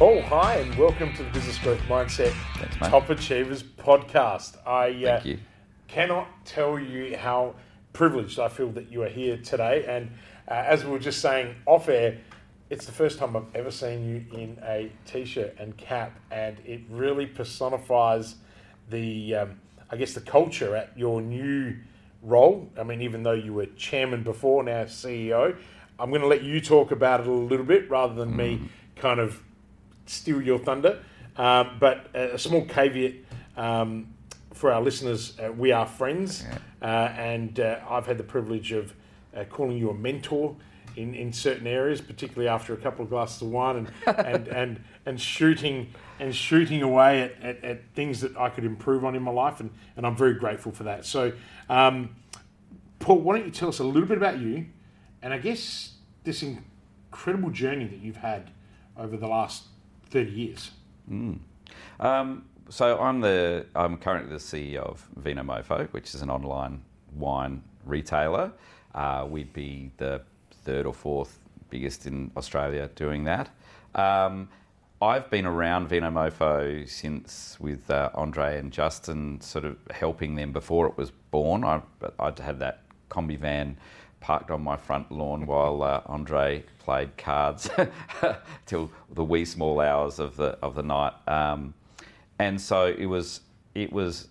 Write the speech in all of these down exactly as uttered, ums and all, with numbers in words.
Oh, hi, and welcome to the Business Growth Mindset Thanks, mate. Top Achievers podcast. I Thank uh, you. cannot tell you how privileged I feel that you are here today. And uh, as we were just saying off air, it's the first time I've ever seen you in a t-shirt and cap, and it really personifies the, um, I guess, the culture at your new role. I mean, even though you were chairman before, now C E O, I'm going to let you talk about it a little bit rather than mm. me kind of steal your thunder. Um, but a small caveat um, for our listeners, uh, we are friends, uh, and uh, I've had the privilege of uh, calling you a mentor in, in certain areas, particularly after a couple of glasses of wine, and and, and, and shooting and shooting away at, at, at things that I could improve on in my life, and, and I'm very grateful for that. So, um, Paul, why don't you tell us a little bit about you, and I guess this incredible journey that you've had over the last thirty years. Mm. Um, so I'm the I'm currently the C E O of Vinomofo, which is an online wine retailer. Uh, we'd be the third or fourth biggest in Australia doing that. Um, I've been around Vinomofo since with uh, Andre and Justin, sort of helping them before it was born. I, I'd had that combi van parked on my front lawn while uh, Andre played cards till the wee small hours of the of the night, um, and so it was it was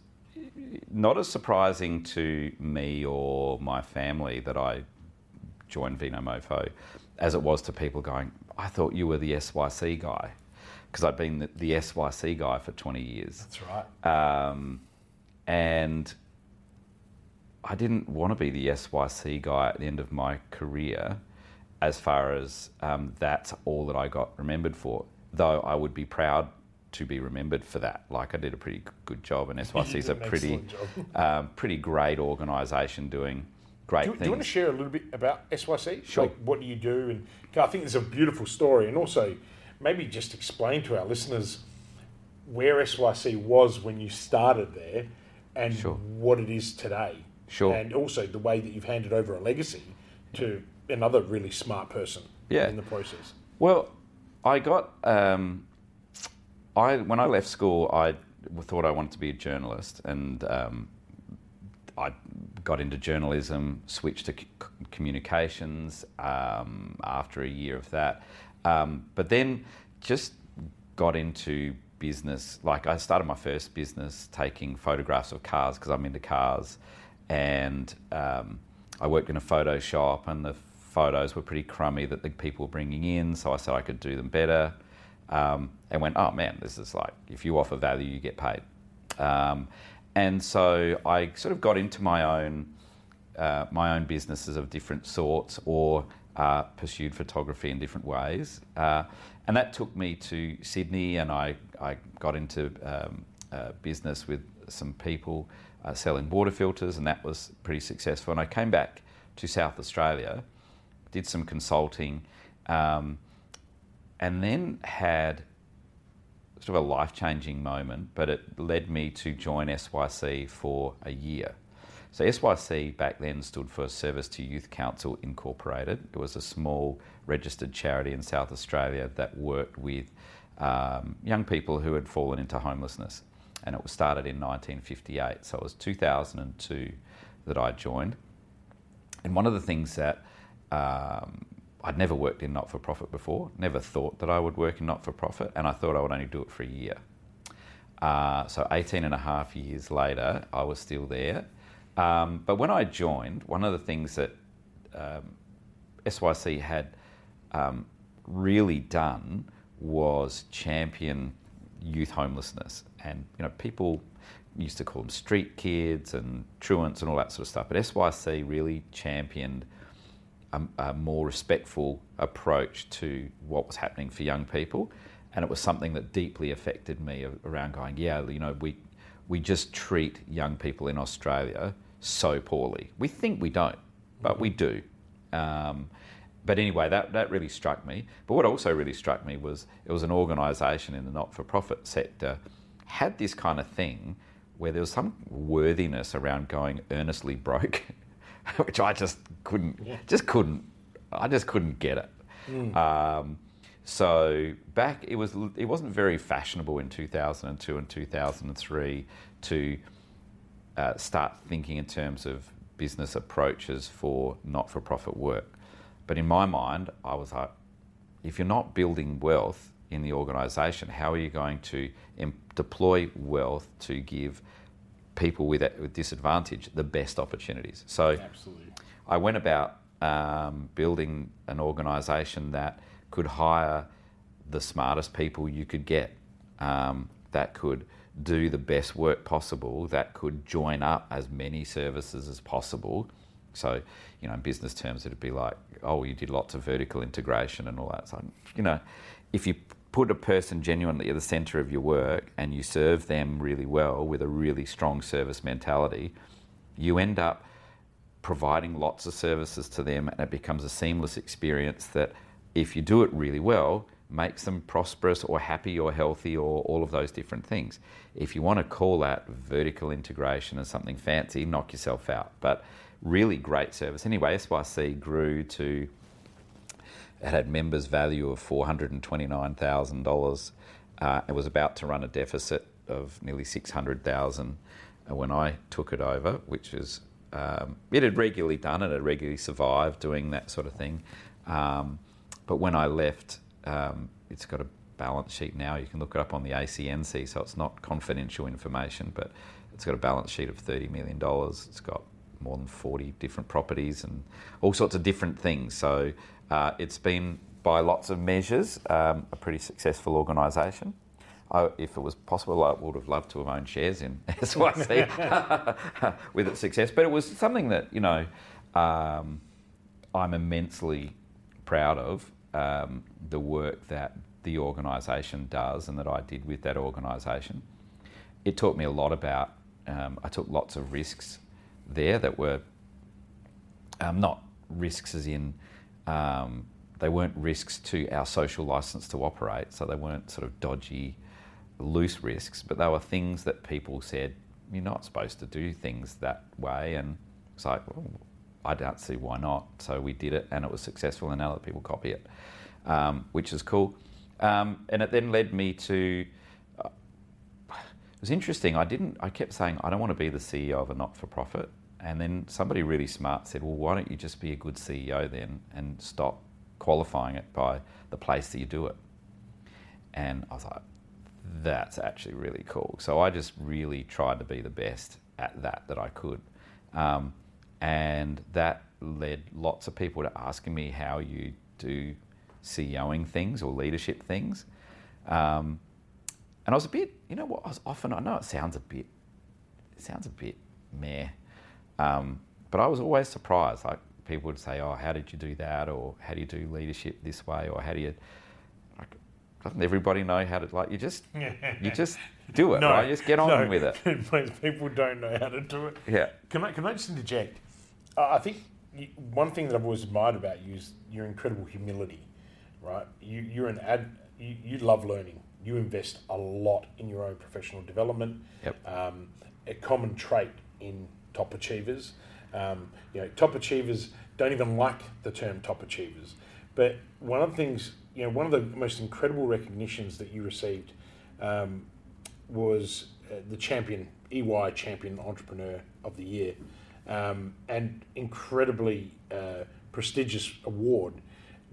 not as surprising to me or my family that I joined Vinomofo as it was to people going, I thought you were the S Y C guy, because I'd been the, the S Y C guy for twenty years. That's right. Um, and I didn't want to be the S Y C guy at the end of my career, as far as um, that's all that I got remembered for, though I would be proud to be remembered for that. Like, I did a pretty good job, and S Y C is a pretty um, pretty great organisation doing great do, things. Do you want to share a little bit about S Y C? Sure. Like, what do you do? And I think there's a beautiful story, and also maybe just explain to our listeners where S Y C was when you started there and sure. what it is today. Sure. And also the way that you've handed over a legacy to another really smart person yeah. in the process. Well, I got, um, I when I left school, I thought I wanted to be a journalist, and um, I got into journalism, switched to c- communications um, after a year of that, um, but then just got into business. Like, I started my first business taking photographs of cars because I'm into cars. And um, I worked in a photo shop, and the photos were pretty crummy that the people were bringing in, so I said I could do them better, um, and went, oh man, this is like, if you offer value, you get paid. Um, and so I sort of got into my own uh, my own businesses of different sorts, or uh, pursued photography in different ways. Uh, and that took me to Sydney, and I, I got into um, uh, business with some people Uh, selling water filters, and that was pretty successful. And I came back to South Australia, did some consulting, um, and then had sort of a life-changing moment, but it led me to join S Y C for a year. So S Y C back then stood for Service to Youth Council Incorporated. It was a small registered charity in South Australia that worked with um, young people who had fallen into homelessness. And it was started in nineteen fifty-eight, so it was two thousand two that I joined. And one of the things that um, I'd never worked in not-for-profit before, never thought that I would work in not-for-profit, and I thought I would only do it for a year. Uh, so eighteen and a half years later, I was still there. Um, but when I joined, one of the things that um, S Y C had um, really done was champion youth homelessness. And, you know, people used to call them street kids and truants and all that sort of stuff. But S Y C really championed a, a more respectful approach to what was happening for young people. And it was something that deeply affected me around going, yeah, you know, we we just treat young people in Australia so poorly. We think we don't, but we do. Um, But anyway, that, that really struck me. But what also really struck me was it was an organisation in the not-for-profit sector had this kind of thing where there was some worthiness around going earnestly broke, which I just couldn't, yeah. just couldn't, I just couldn't get it. Mm. Um, So back, it was it wasn't very fashionable in two thousand two and two thousand three to uh, start thinking in terms of business approaches for not-for-profit work. But in my mind, I was like, if you're not building wealth in the organisation, how are you going to em- deploy wealth to give people with, a, with disadvantage the best opportunities? So Absolutely. I went about um, building an organisation that could hire the smartest people you could get, um, that could do the best work possible, that could join up as many services as possible. So, you know, in business terms, it'd be like, oh, you did lots of vertical integration and all that. So, you know, if you put a person genuinely at the centre of your work and you serve them really well with a really strong service mentality, you end up providing lots of services to them, and it becomes a seamless experience that, if you do it really well, makes them prosperous or happy or healthy or all of those different things. If you want to call that vertical integration or something fancy, knock yourself out. But really great service. Anyway, S Y C grew to, it had members value of four hundred twenty-nine thousand dollars. Uh, it was about to run a deficit of nearly six hundred thousand dollars when I took it over, which is, um, it had regularly done it, it regularly survived doing that sort of thing. Um, But when I left, um, it's got a balance sheet now. You can look it up on the A C N C, so it's not confidential information, but it's got a balance sheet of thirty million dollars. It's got more than forty different properties and all sorts of different things. So uh, it's been, by lots of measures, um, a pretty successful organisation. I, if it was possible, I would have loved to have owned shares in S Y C with its success. But it was something that, you know, um, I'm immensely proud of. Um, the work that the organisation does and that I did with that organisation. It taught me a lot about, um, I took lots of risks there that were um, not risks as in, um, they weren't risks to our social licence to operate, so they weren't sort of dodgy, loose risks, but they were things that people said, you're not supposed to do things that way, and it's like, oh, I don't see why not. So we did it and it was successful, and now that people copy it, um, which is cool. Um, and it then led me to, uh, it was interesting, I didn't, I kept saying, I don't want to be the C E O of a not-for-profit. And then somebody really smart said, well, why don't you just be a good C E O then and stop qualifying it by the place that you do it? And I was like, that's actually really cool. So I just really tried to be the best at that that I could. Um, And that led lots of people to asking me how you do CEOing things or leadership things. Um, and I was a bit, you know what, I was often, I know it sounds a bit, it sounds a bit meh, um, but I was always surprised. Like people would say, oh, how did you do that? Or how do you do leadership this way? Or how do you, like, doesn't everybody know how to, like, you just, you just do it, no, right? You just get on no, with it. People don't know how to do it. Yeah. Can I, can I just interject? I think one thing that I've always admired about you is your incredible humility, right? You, you're an ad, you, you love learning. You invest a lot in your own professional development. Yep. Um, a common trait in top achievers. Um, you know, top achievers don't even like the term top achievers. But one of the things, you know, one of the most incredible recognitions that you received um, was uh, the champion, E Y Champion Entrepreneur of the Year. Um, and incredibly uh, prestigious award,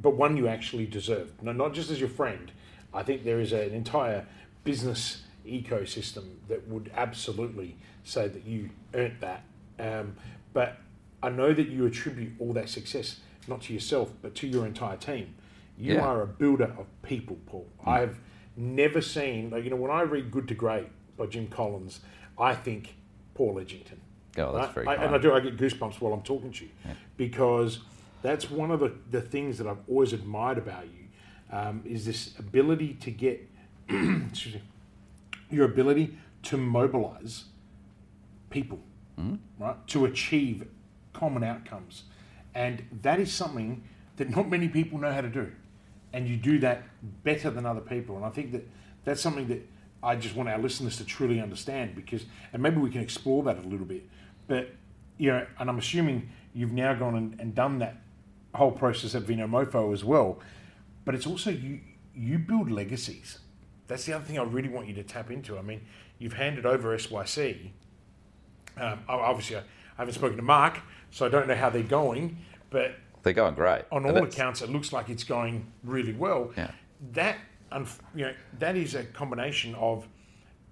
but one you actually deserved. No, not just as your friend. I think there is an entire business ecosystem that would absolutely say that you earned that. Um, but I know that you attribute all that success not to yourself, but to your entire team. You yeah. are a builder of people, Paul. Mm. I have never seen, like, you know, when I read Good to Great by Jim Collins, I think Paul Edgington. Oh, that's very I, and I do, I get goosebumps while I'm talking to you, yeah. because that's one of the, the things that I've always admired about you, um, is this ability to get, excuse me, your ability to mobilize people, mm. right, to achieve common outcomes. And that is something that not many people know how to do. And you do that better than other people. And I think that that's something that I just want our listeners to truly understand, because, and maybe we can explore that a little bit. But, you know, and I'm assuming you've now gone and, and done that whole process at Vinomofo as well. But it's also you you build legacies. That's the other thing I really want you to tap into. I mean, you've handed over S Y C. Um, obviously, I haven't spoken to Mark, so I don't know how they're going, but they're going great. On all accounts, it looks like it's going really well. Yeah. That, you know, that is a combination of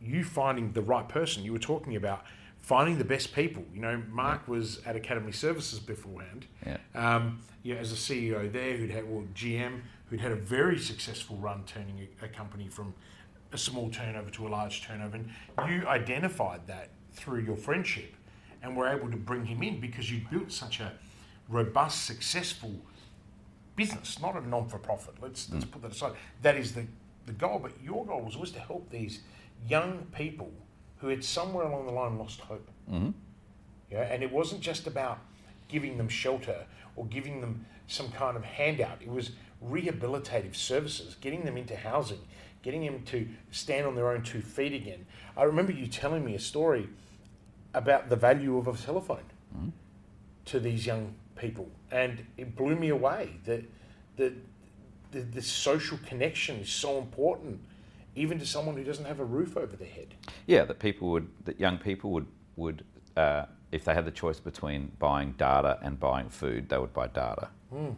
you finding the right person. You were talking about finding the best people. You know, Mark yeah. was at Academy Services beforehand. Yeah. Um, you know, as a C E O there, who'd had well, G M, who'd had a very successful run turning a, a company from a small turnover to a large turnover, and you identified that through your friendship, and were able to bring him in because you built such a robust, successful business, not a non-for-profit. Let's let's put that aside. That is the, the goal, but your goal was always to help these young people who had somewhere along the line lost hope. Mm-hmm. Yeah, and it wasn't just about giving them shelter or giving them some kind of handout. It was rehabilitative services, getting them into housing, getting them to stand on their own two feet again. I remember you telling me a story about the value of a telephone mm-hmm. to these young people, and it blew me away that the, the the social connection is so important, even to someone who doesn't have a roof over their head. Yeah, that people would, that young people would would uh, if they had the choice between buying data and buying food, they would buy data. Mm.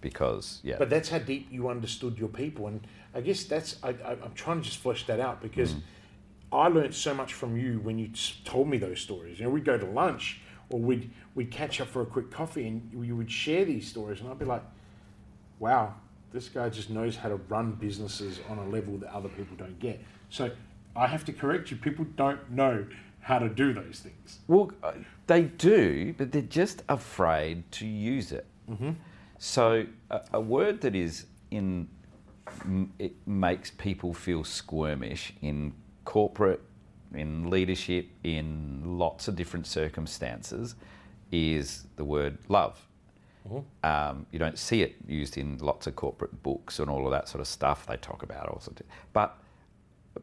Because yeah. But that's how deep you understood your people, and I guess that's I, I, I'm trying to just flesh that out because mm. I learned so much from you when you told me those stories. You know, we'd go to lunch, or we'd we'd catch up for a quick coffee, and you would share these stories, and I'd be like, wow, this guy just knows how to run businesses on a level that other people don't get. So I have to correct you, people don't know how to do those things. Well, they do, but they're just afraid to use it. Mm-hmm. So a, a word that is in, it makes people feel squirmish in corporate, in leadership, in lots of different circumstances, is the word love. Mm-hmm. Um, you don't see it used in lots of corporate books and all of that sort of stuff. They talk about all sorts of, but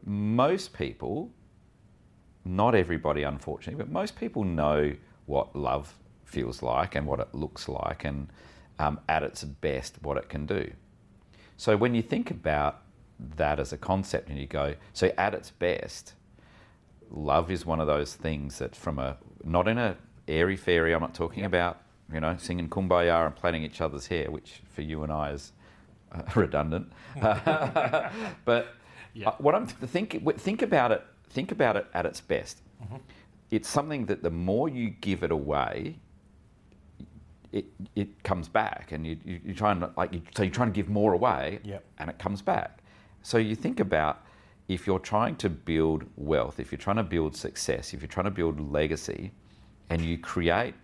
most people, not everybody unfortunately, but most people know what love feels like and what it looks like, and um, at its best what it can do. So when you think about that as a concept and you go, so at its best, love is one of those things that from a, not in a airy-fairy, I'm not talking about, you know, singing Kumbaya and plaiting each other's hair, which for you and I is uh, redundant. But yeah. what I'm think think about it, think about it at its best. Mm-hmm. It's something that the more you give it away, it it comes back, and you you, you try and like you, so you're trying to give more away, yep. and it comes back. So you think about if you're trying to build wealth, if you're trying to build success, if you're trying to build legacy, and you create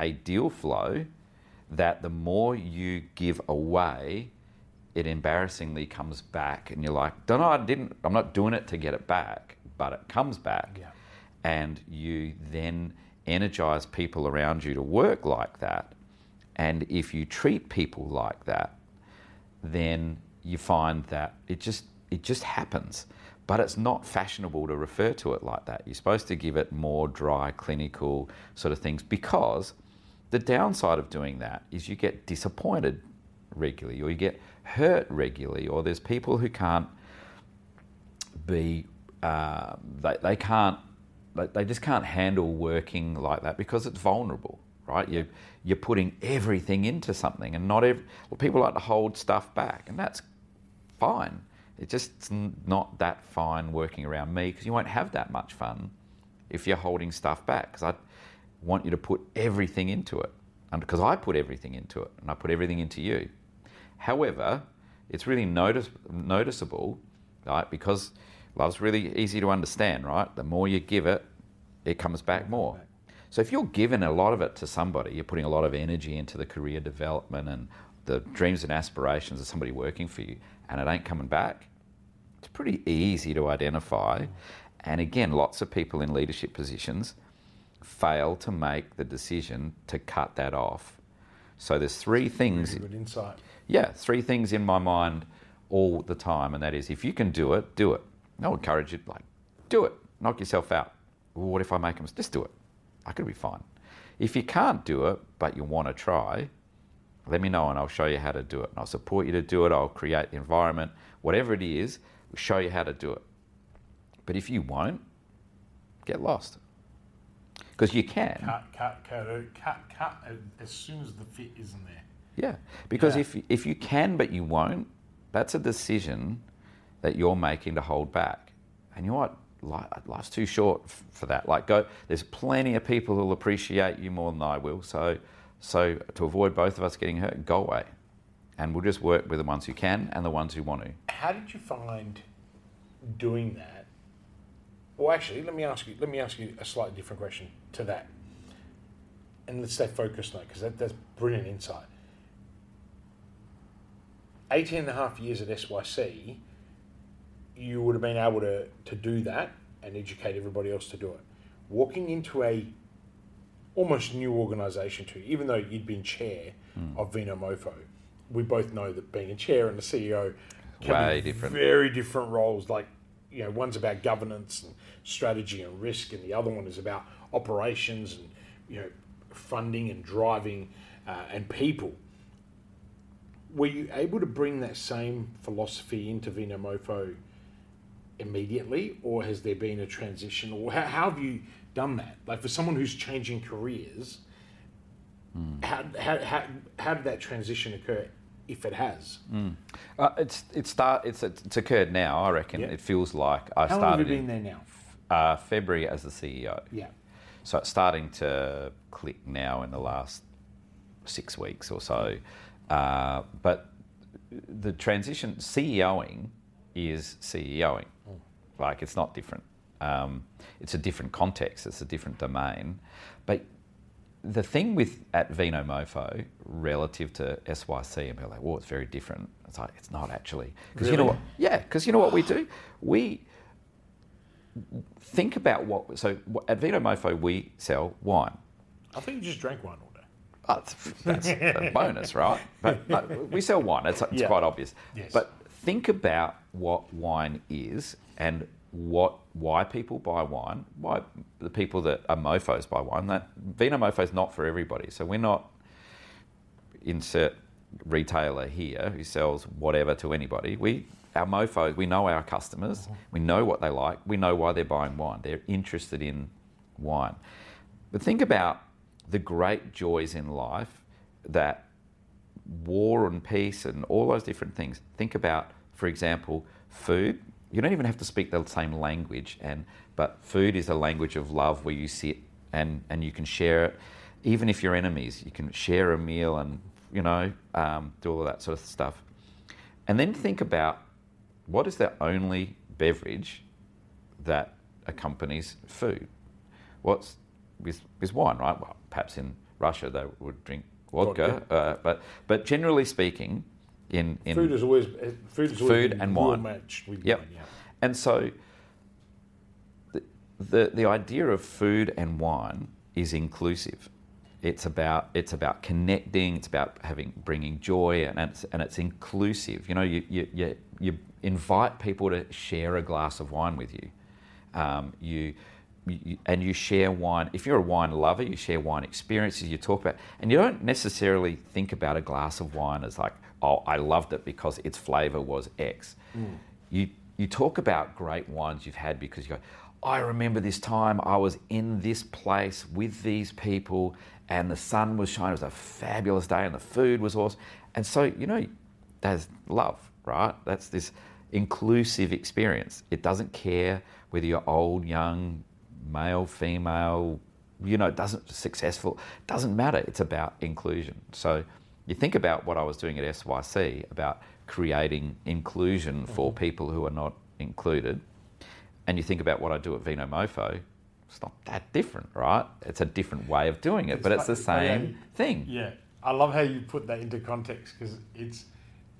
a deal flow that the more you give away, it embarrassingly comes back, and you're like, no, no, I didn't, I'm not doing it to get it back, but it comes back. Yeah. And you then energize people around you to work like that. And if you treat people like that, then you find that it just it just happens. But it's not fashionable to refer to it like that. You're supposed to give it more dry, clinical sort of things, because the downside of doing that is you get disappointed regularly, or you get hurt regularly, or there's people who can't be, uh, they, they can't, they just can't handle working like that because it's vulnerable, right? You, you're putting everything into something, and not every, well, people like to hold stuff back, and that's fine. It's just not that fine working around me, because you won't have that much fun if you're holding stuff back, because I want you to put everything into it, and because I put everything into it, and I put everything into you. However, it's really notice, noticeable, right? Because love's really easy to understand, right? The more you give it, it comes back more. So if you're giving a lot of it to somebody, you're putting a lot of energy into the career development and the dreams and aspirations of somebody working for you, and it ain't coming back, it's pretty easy to identify. And again, lots of people in leadership positions fail to make the decision to cut that off. So there's three things. Good insight. Yeah, three things in my mind all the time, and that is, if you can do it, do it. And I'll encourage you, like, do it. Knock yourself out. Well, what if I make them? Just do it. I could be fine. If you can't do it, but you want to try, Let me know and I'll show you how to do it. And I'll support you to do it. I'll create the environment. Whatever it is, we'll show you how to do it. But if you won't, get lost. Because you can. Cut, cut, cut, cut, cut, as soon as the fit isn't there. Yeah, because yeah. if if you can but you won't, that's a decision that you're making to hold back. And you know what? Life, life's too short f- for that. Like, go. There's plenty of people who'll appreciate you more than I will. So, so to avoid both of us getting hurt, go away, and we'll just work with the ones who can and the ones who want to. How did you find doing that? Well, actually, let me ask you. Let me ask you a slightly different question to that, and let's stay focused on it because that, that's brilliant insight. eighteen and a half years at S Y C, you would have been able to, to do that and educate everybody else to do it. Walking into a almost new organisation too, even though you'd been chair mm. of Vinomofo, we both know that being a chair and a C E O can be very different roles. Like, you know, one's about governance and strategy and risk, and the other one is about operations and, you know, funding and driving uh, and people. Were you able to bring that same philosophy into Vinomofo immediately, or has there been a transition, or how, how have you done that? Like, for someone who's changing careers, mm. how, how how how did that transition occur, if it has? Mm. Uh, it's it start it's it's occurred now, I reckon. Yep. It feels like I how started. How long have you been in, there now? Uh, February as the C E O. Yeah. So it's starting to click now in the last six weeks or so. Uh, but the transition, CEOing is CEOing. Mm. Like, it's not different. Um, it's a different context. It's a different domain. But the thing with at Vinomofo relative to S Y C, and people are like, "Well, it's very different." It's like, it's not actually. Because really? You know what? Yeah, because you know what we do? We think about what. So at Vinomofo, we sell wine. I think you just drank wine. Oh, that's a bonus, right? But no, we sell wine. It's, it's yeah. quite obvious. Yes. But think about what wine is and what why people buy wine. Why the people that are mofos buy wine. That Vinomofo is not for everybody. So we're not insert retailer here who sells whatever to anybody. We our mofos. We know our customers. Mm-hmm. We know what they like. We know why they're buying wine. They're interested in wine. But think about the great joys in life, that war and peace and all those different things. Think about, for example, food. You don't even have to speak the same language, and but food is a language of love where you sit and, and you can share it. Even if you're enemies, you can share a meal and, you know, um, do all of that sort of stuff. And then think about, what is the only beverage that accompanies food? What's With, with wine, right? Well, perhaps in Russia they would drink vodka, vodka. Uh, but but generally speaking, in, in food is always food is always food and wine. Match with yep. wine, yeah. And so the, the the idea of food and wine is inclusive. It's about it's about connecting. It's about having bringing joy, and it's and it's inclusive. You know, you you you, you invite people to share a glass of wine with you. Um, you. You, and you share wine. If you're a wine lover, you share wine experiences, you talk about, and you don't necessarily think about a glass of wine as like, oh, I loved it because its flavour was X. Mm. You you talk about great wines you've had because you go, I remember this time I was in this place with these people and the sun was shining, it was a fabulous day and the food was awesome. And so, you know, there's love, right? That's this inclusive experience. It doesn't care whether you're old, young, male, female, you know, doesn't successful, doesn't matter. It's about inclusion. So you think about what I was doing at S Y C about creating inclusion for people who are not included. And you think about what I do at Vinomofo, it's not that different, right? It's a different way of doing it, it's but like, it's the same I, thing. Yeah. I love how you put that into context because it's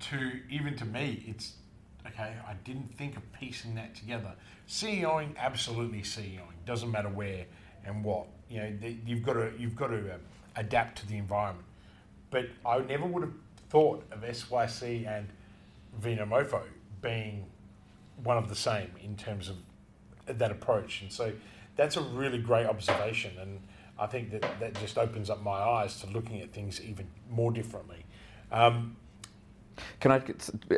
to, even to me, it's, okay, I didn't think of piecing that together. CEOing, absolutely CEOing. Doesn't matter where and what. You know, you've got to you've got to adapt to the environment. But I never would have thought of S Y C and Vinomofo being one of the same in terms of that approach. And so that's a really great observation. And I think that that just opens up my eyes to looking at things even more differently. Um, Can I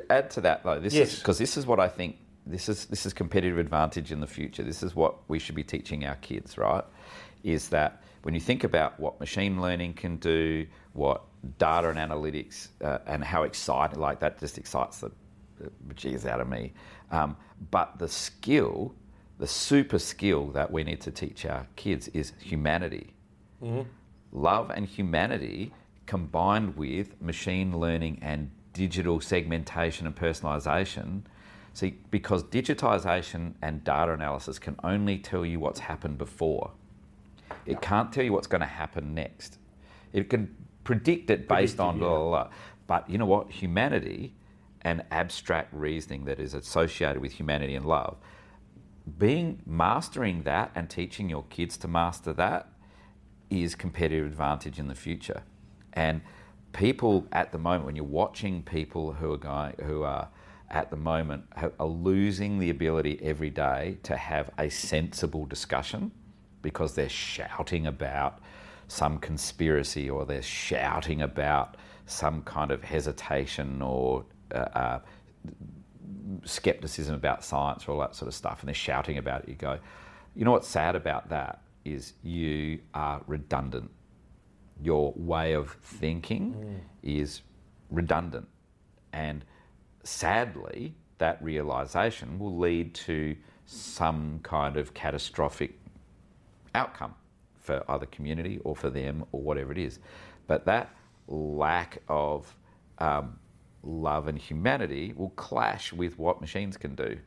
add to that though? This yes. is because this is what I think. This is this is competitive advantage in the future. This is what we should be teaching our kids, right? Is that when you think about what machine learning can do, what data and analytics, uh, and how exciting, like that just excites the bejesus out of me. Um, but the skill, the super skill that we need to teach our kids is humanity. Mm-hmm. Love and humanity combined with machine learning and digital segmentation and personalization. See, because digitization and data analysis can only tell you what's happened before. It can't tell you what's going to happen next. It can predict it based on blah, blah, blah. But you know what? Humanity and abstract reasoning that is associated with humanity and love, being mastering that and teaching your kids to master that is competitive advantage in the future. And people at the moment, when you're watching people who are going, who are at the moment are losing the ability every day to have a sensible discussion because they're shouting about some conspiracy or they're shouting about some kind of hesitation or uh, uh, skepticism about science or all that sort of stuff, and they're shouting about it. You go, you know what's sad about that is you are redundant. Your way of thinking mm. is redundant. And sadly, that realization will lead to some kind of catastrophic outcome for either community or for them or whatever it is. But that lack of um, love and humanity will clash with what machines can do.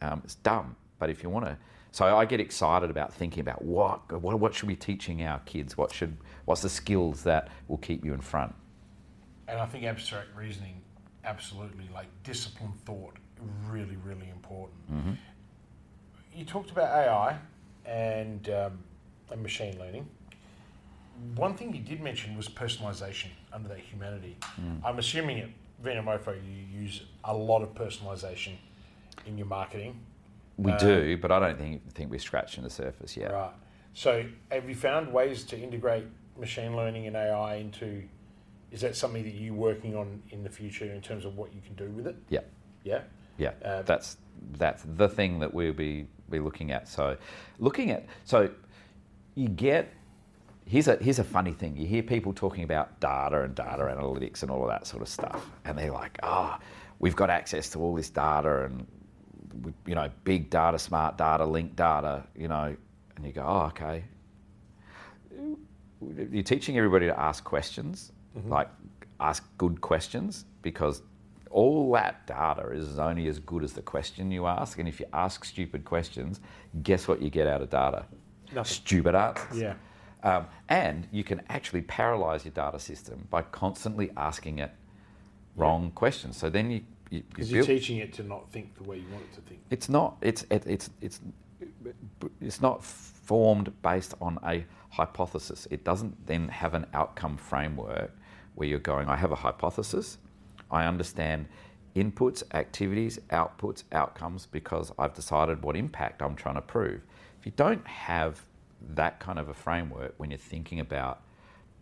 Um, it's dumb, but if you want to... So I get excited about thinking about what, what what should we be teaching our kids? What should what's the skills that will keep you in front? And I think abstract reasoning, absolutely, like disciplined thought, really, really important. Mm-hmm. You talked about A I and, um, and machine learning. One thing you did mention was personalisation under that humanity. Mm. I'm assuming at Vinomofo you use a lot of personalisation in your marketing. We um, do, but I don't think think we're scratching the surface yet. Right. So, have you found ways to integrate machine learning and A I into? Is that something that you're working on in the future in terms of what you can do with it? Yeah. Yeah. Yeah. Uh, that's that's the thing that we'll be be looking at. So, looking at so you get here's a here's a funny thing. You hear people talking about data and data analytics and all of that sort of stuff, and they're like, ah, oh, we've got access to all this data and. You know, big data, smart data, linked data, you know, and you go, oh, okay. You're teaching everybody to ask questions, mm-hmm. like ask good questions, because all that data is only as good as the question you ask. And if you ask stupid questions, guess what you get out of data? Nothing. Stupid answers. Yeah. Um, and you can actually paralyze your data system by constantly asking it wrong yeah. questions. So then you Because you you're teaching it to not think the way you want it to think. It's not. It's it, it's it's it's not formed based on a hypothesis. It doesn't then have an outcome framework where you're going, I have a hypothesis. I understand inputs, activities, outputs, outcomes, because I've decided what impact I'm trying to prove. If you don't have that kind of a framework when you're thinking about,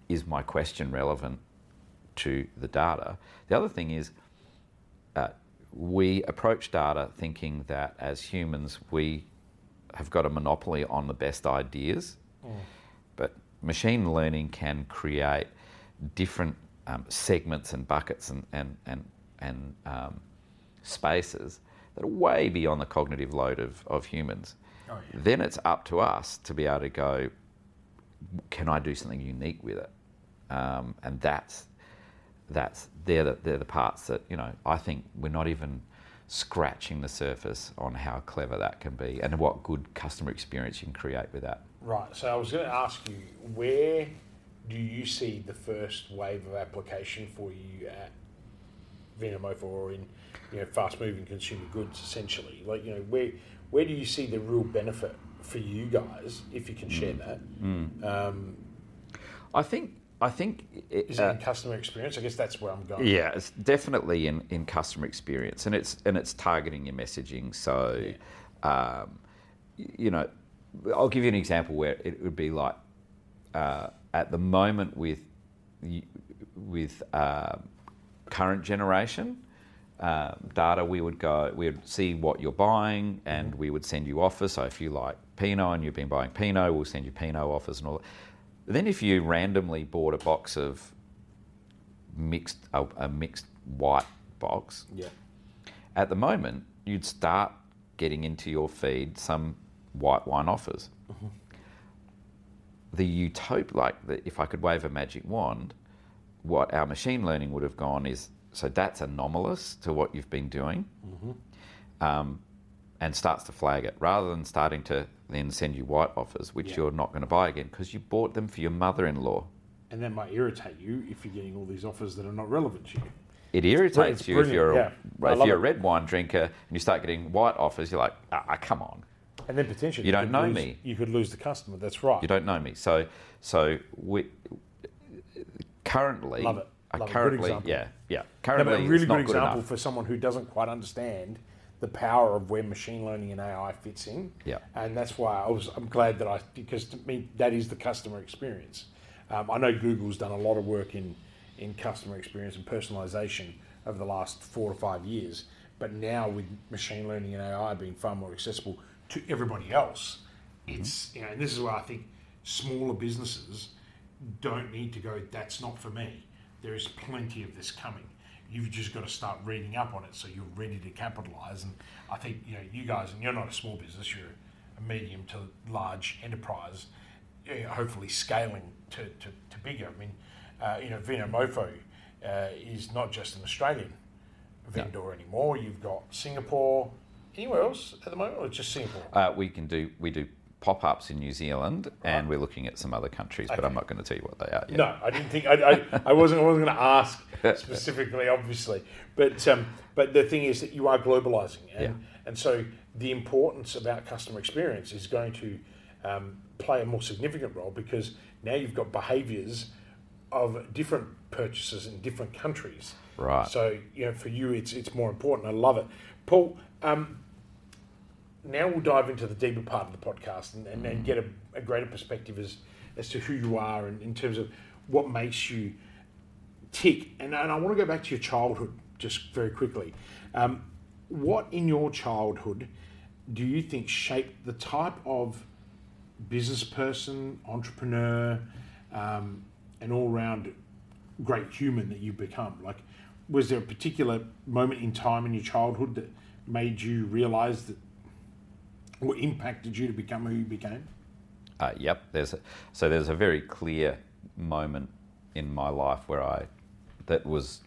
is my question relevant to the data? The other thing is, Uh, we approach data thinking that as humans we have got a monopoly on the best ideas, mm. but machine learning can create different um, segments and buckets and and and, and um, spaces that are way beyond the cognitive load of, of humans. Oh, yeah. Then it's up to us to be able to go, can I do something unique with it? Um, and that's That's they're the, they're the parts that, you know, I think we're not even scratching the surface on how clever that can be and what good customer experience you can create with that. Right. So I was going to ask you, where do you see the first wave of application for you at Vinomofo or in, you know, fast-moving consumer goods essentially? Like, you know, where where do you see the real benefit for you guys, if you can mm. share that? Mm. Um, I think. I think it, is it in uh, customer experience? I guess that's where I'm going. Yeah, it's definitely in, in customer experience, and it's and it's targeting your messaging. So, yeah. um, you know, I'll give you an example where it would be like uh, at the moment with with uh, current generation uh, data, we would go, we would see what you're buying, and we would send you offers. So if you like Pinot and you've been buying Pinot, we'll send you Pinot offers and all that. But then if you randomly bought a box of mixed, a, a mixed white box, yeah. at the moment you'd start getting into your feed some white wine offers. Mm-hmm. The utopia, like the, if I could wave a magic wand, what our machine learning would have gone is, so that's anomalous to what you've been doing, mm-hmm. um, and starts to flag it, rather than starting to then send you white offers, which yeah. you're not going to buy again because you bought them for your mother-in-law. And that might irritate you if you're getting all these offers that are not relevant to you. It irritates you if you're a, yeah. if you're a red wine drinker and you start getting white offers, you're like, ah, come on. And then potentially you don't know lose, me. You could lose the customer. That's right. You don't know me. So, so we currently love it. Love I currently, it. yeah, yeah. Currently, no, but a really it's not good example enough. For someone who doesn't quite understand the power of where machine learning and A I fits in. Yeah. And that's why I was. I'm glad that I because to me that is the customer experience. Um, I know Google's done a lot of work in in customer experience and personalization over the last four or five years, but now with machine learning and A I being far more accessible to everybody else, it's, you know, and this is why I think smaller businesses don't need to go, that's not for me. There is plenty of this coming. You've just got to start reading up on it so you're ready to capitalize. And I think, you know, you guys, and you're not a small business, you're a medium to large enterprise, you know, hopefully scaling to, to, to bigger. I mean, uh, you know, Vinomofo uh, is not just an Australian vendor no. anymore. You've got Singapore. Anywhere else at the moment, or just Singapore? Uh, we can do we do pop-ups in New Zealand, right. and we're looking at some other countries, okay. but I'm not going to tell you what they are yet. No, I didn't think I I, I wasn't I wasn't going to ask specifically, obviously. But um, but the thing is that you are globalizing, and yeah. and so the importance of our customer experience is going to um, play a more significant role, because now you've got behaviours of different purchases in different countries. Right. So you know, for you, it's it's more important. I love it, Paul. Um, now we'll dive into the deeper part of the podcast and, and, and get a, a greater perspective as, as to who you are and in terms of what makes you tick. And, and I want to go back to your childhood just very quickly. Um, what in your childhood do you think shaped the type of business person, entrepreneur, um, and all-round great human that you've become? Like, was there a particular moment in time in your childhood that made you realise that, or impacted you to become who you became? Uh, yep. There's a, so there's a very clear moment in my life where I that was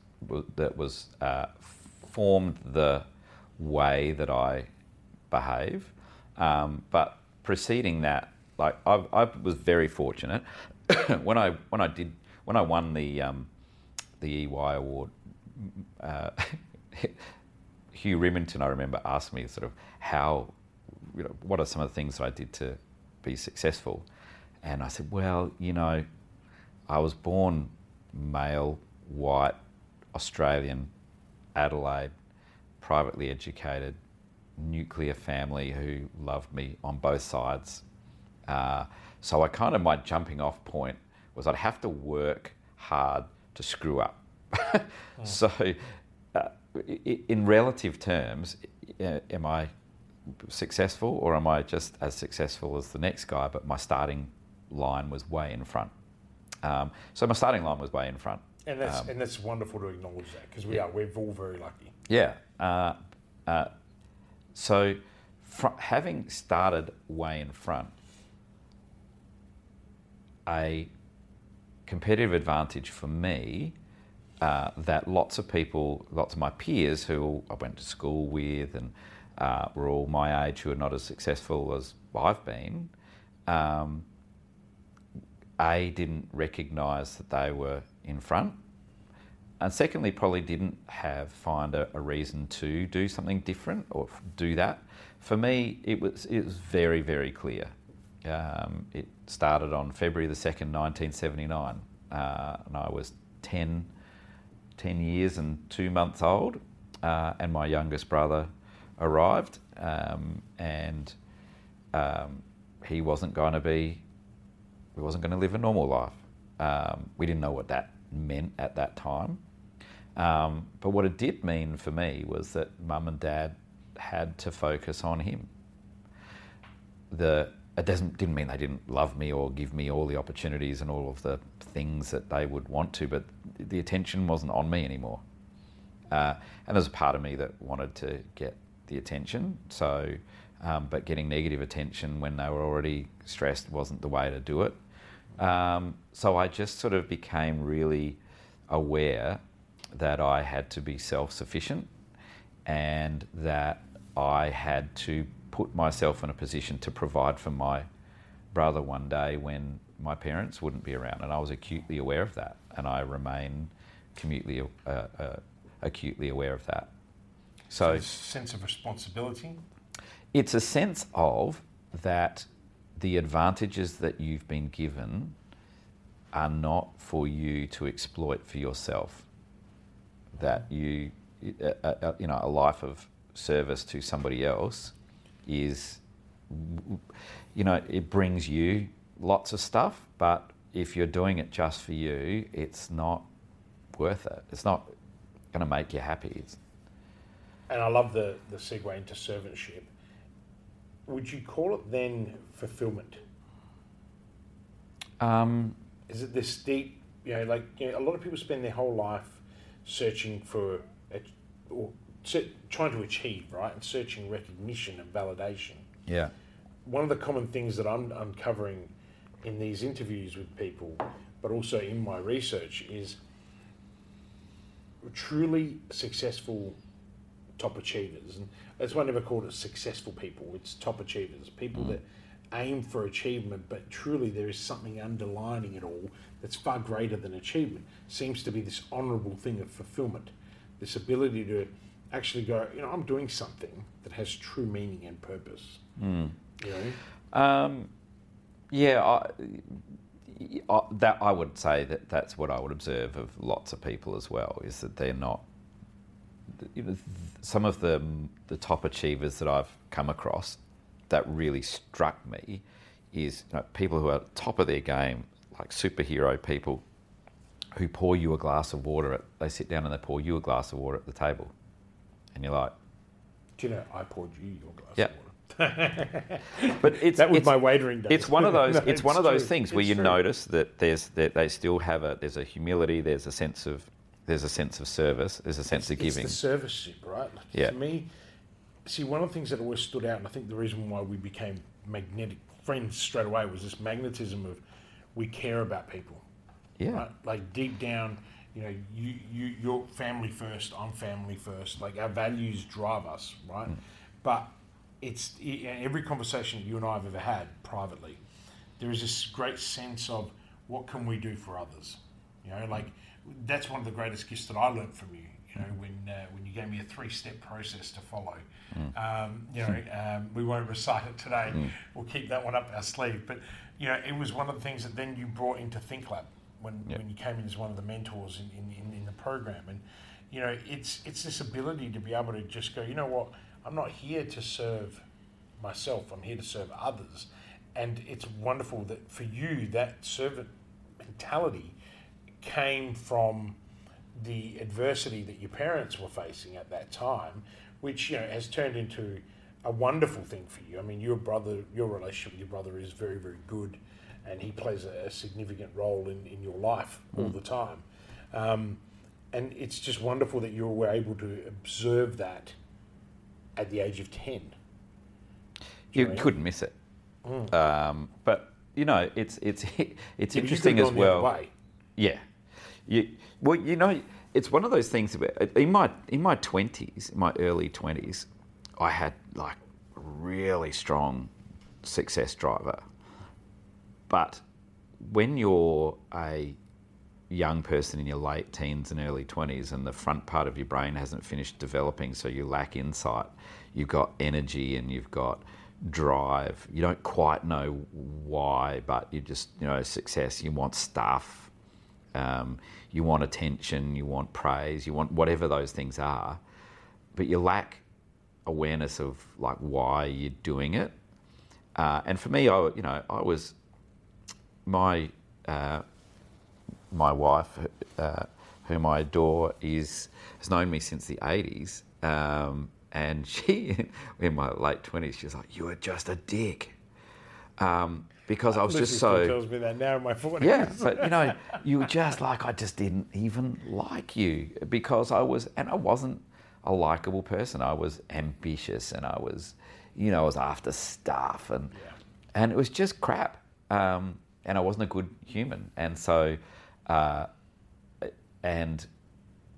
that was uh, formed the way that I behave. Um, but preceding that, like I, I was very fortunate when I when I did when I won the um, the E Y award. Uh, Hugh Remington, I remember, asked me sort of how, you know, what are some of the things that I did to be successful? And I said, well, you know, I was born male, white, Australian, Adelaide, privately educated, nuclear family who loved me on both sides. Uh, so I kind of, my jumping off point was I'd have to work hard to screw up. oh. So... Uh, in relative terms, am I successful, or am I just as successful as the next guy? But my starting line was way in front. Um, so my starting line was way in front. And that's um, and that's wonderful to acknowledge that, because we yeah. are we're all very lucky. Yeah. Uh, uh, so fr- having started way in front, a competitive advantage for me. Uh, that lots of people, lots of my peers who I went to school with and uh, were all my age, who are not as successful as I've been, um, A, didn't recognise that they were in front, and secondly, probably didn't have find a, a reason to do something different or do that. For me, it was it was very, very clear. Um, it started on February the second, nineteen seventy-nine, uh, and I was ten. ten years and two months old, uh, and my youngest brother arrived, um, and um, he wasn't going to be, he wasn't going to live a normal life. Um, we didn't know what that meant at that time. Um, but what it did mean for me was that mum and dad had to focus on him. The, it doesn't, didn't mean they didn't love me or give me all the opportunities and all of the things that they would want to, but the attention wasn't on me anymore. Uh, and there's a part of me that wanted to get the attention, so um, but getting negative attention when they were already stressed wasn't the way to do it. Um, so I just sort of became really aware that I had to be self-sufficient and that I had to put myself in a position to provide for my brother one day when my parents wouldn't be around. And I was acutely aware of that, and I remain acutely, uh, uh, acutely aware of that. So it's a sense of responsibility? It's a sense of that the advantages that you've been given are not for you to exploit for yourself. That you, uh, you know, a life of service to somebody else is, you know, it brings you lots of stuff, but if you're doing it just for you, it's not worth it. It's not going to make you happy. And I love the, the segue into servantship. Would you call it then fulfillment? Um, is it this deep, you know, like you know, a lot of people spend their whole life searching for, or trying to achieve, right? And searching recognition and validation. Yeah. One of the common things that I'm uncovering in these interviews with people, but also in my research, is truly successful top achievers. And that's why I never called it successful people. It's top achievers, people mm. that aim for achievement, but truly there is something underlining it all that's far greater than achievement. Seems to be this honourable thing of fulfilment, this ability to actually go, you know, I'm doing something that has true meaning and purpose. Mm. You know? Um, yeah, I, I, that I would say that that's what I would observe of lots of people as well, is that they're not, you know, some of the the top achievers that I've come across that really struck me is, you know, people who are top of their game, like superhero people who pour you a glass of water, at, they sit down and they pour you a glass of water at the table. And you're like... Do you know, I poured you your glass yeah. of water. But it's, that was it's, my waitering days. It's one of those, no, it's, it's one of those things where it's you true. notice that there's that they still have a... There's a humility, there's a sense of there's a sense of service, there's a sense it's, of giving. It's the serviceship, right? Like, yeah. To me... See, one of the things that always stood out, and I think the reason why we became magnetic friends straight away was this magnetism of we care about people. Yeah. Right? Like deep down, you know, you, you, you're family first, I'm family first. Like our values drive us, right? Mm. But it's every conversation you and I have ever had privately, there is this great sense of what can we do for others? You know, like that's one of the greatest gifts that I learned from you. You know, when uh, when you gave me a three-step process to follow, mm. um, you know, um, we won't recite it today. Mm. We'll keep that one up our sleeve. But you know, it was one of the things that then you brought into ThinkLab when yep. when you came in as one of the mentors in, in, in, in the program. And you know, it's it's this ability to be able to just go, you know what, I'm not here to serve myself. I'm here to serve others. And it's wonderful that for you that servant mentality came from the adversity that your parents were facing at that time, which, you know, has turned into a wonderful thing for you. I mean, your brother, your relationship with your brother is very, very good, and he plays a, a significant role in, in your life all mm. the time. Um, and it's just wonderful that you were able to observe that at the age of ten. You, you couldn't miss it. Mm. Um, but, you know, it's it's it's interesting as well. Yeah. You, well, you know, it's one of those things. In my in my twenties, in my early twenties, I had like a really strong success driver. But when you're a young person in your late teens and early twenties, and the front part of your brain hasn't finished developing, so you lack insight, you've got energy and you've got drive. You don't quite know why, but you just, you know, success. You want stuff. Um, you want attention, you want praise, you want whatever those things are, but you lack awareness of like why you're doing it. Uh, and for me, I, you know, I was my uh, my wife uh, whom I adore, is has known me since the eighties. Um, and she, in my late twenties, she was like, "You were just a dick." Um, because I was Lucy just so... Lucy still tells me that now in my forties. Yeah, but, you know, you were just like, I just didn't even like you because I was... And I wasn't a likable person. I was ambitious and I was, you know, I was after stuff and yeah. and it was just crap. Um, and I wasn't a good human. And so... Uh, and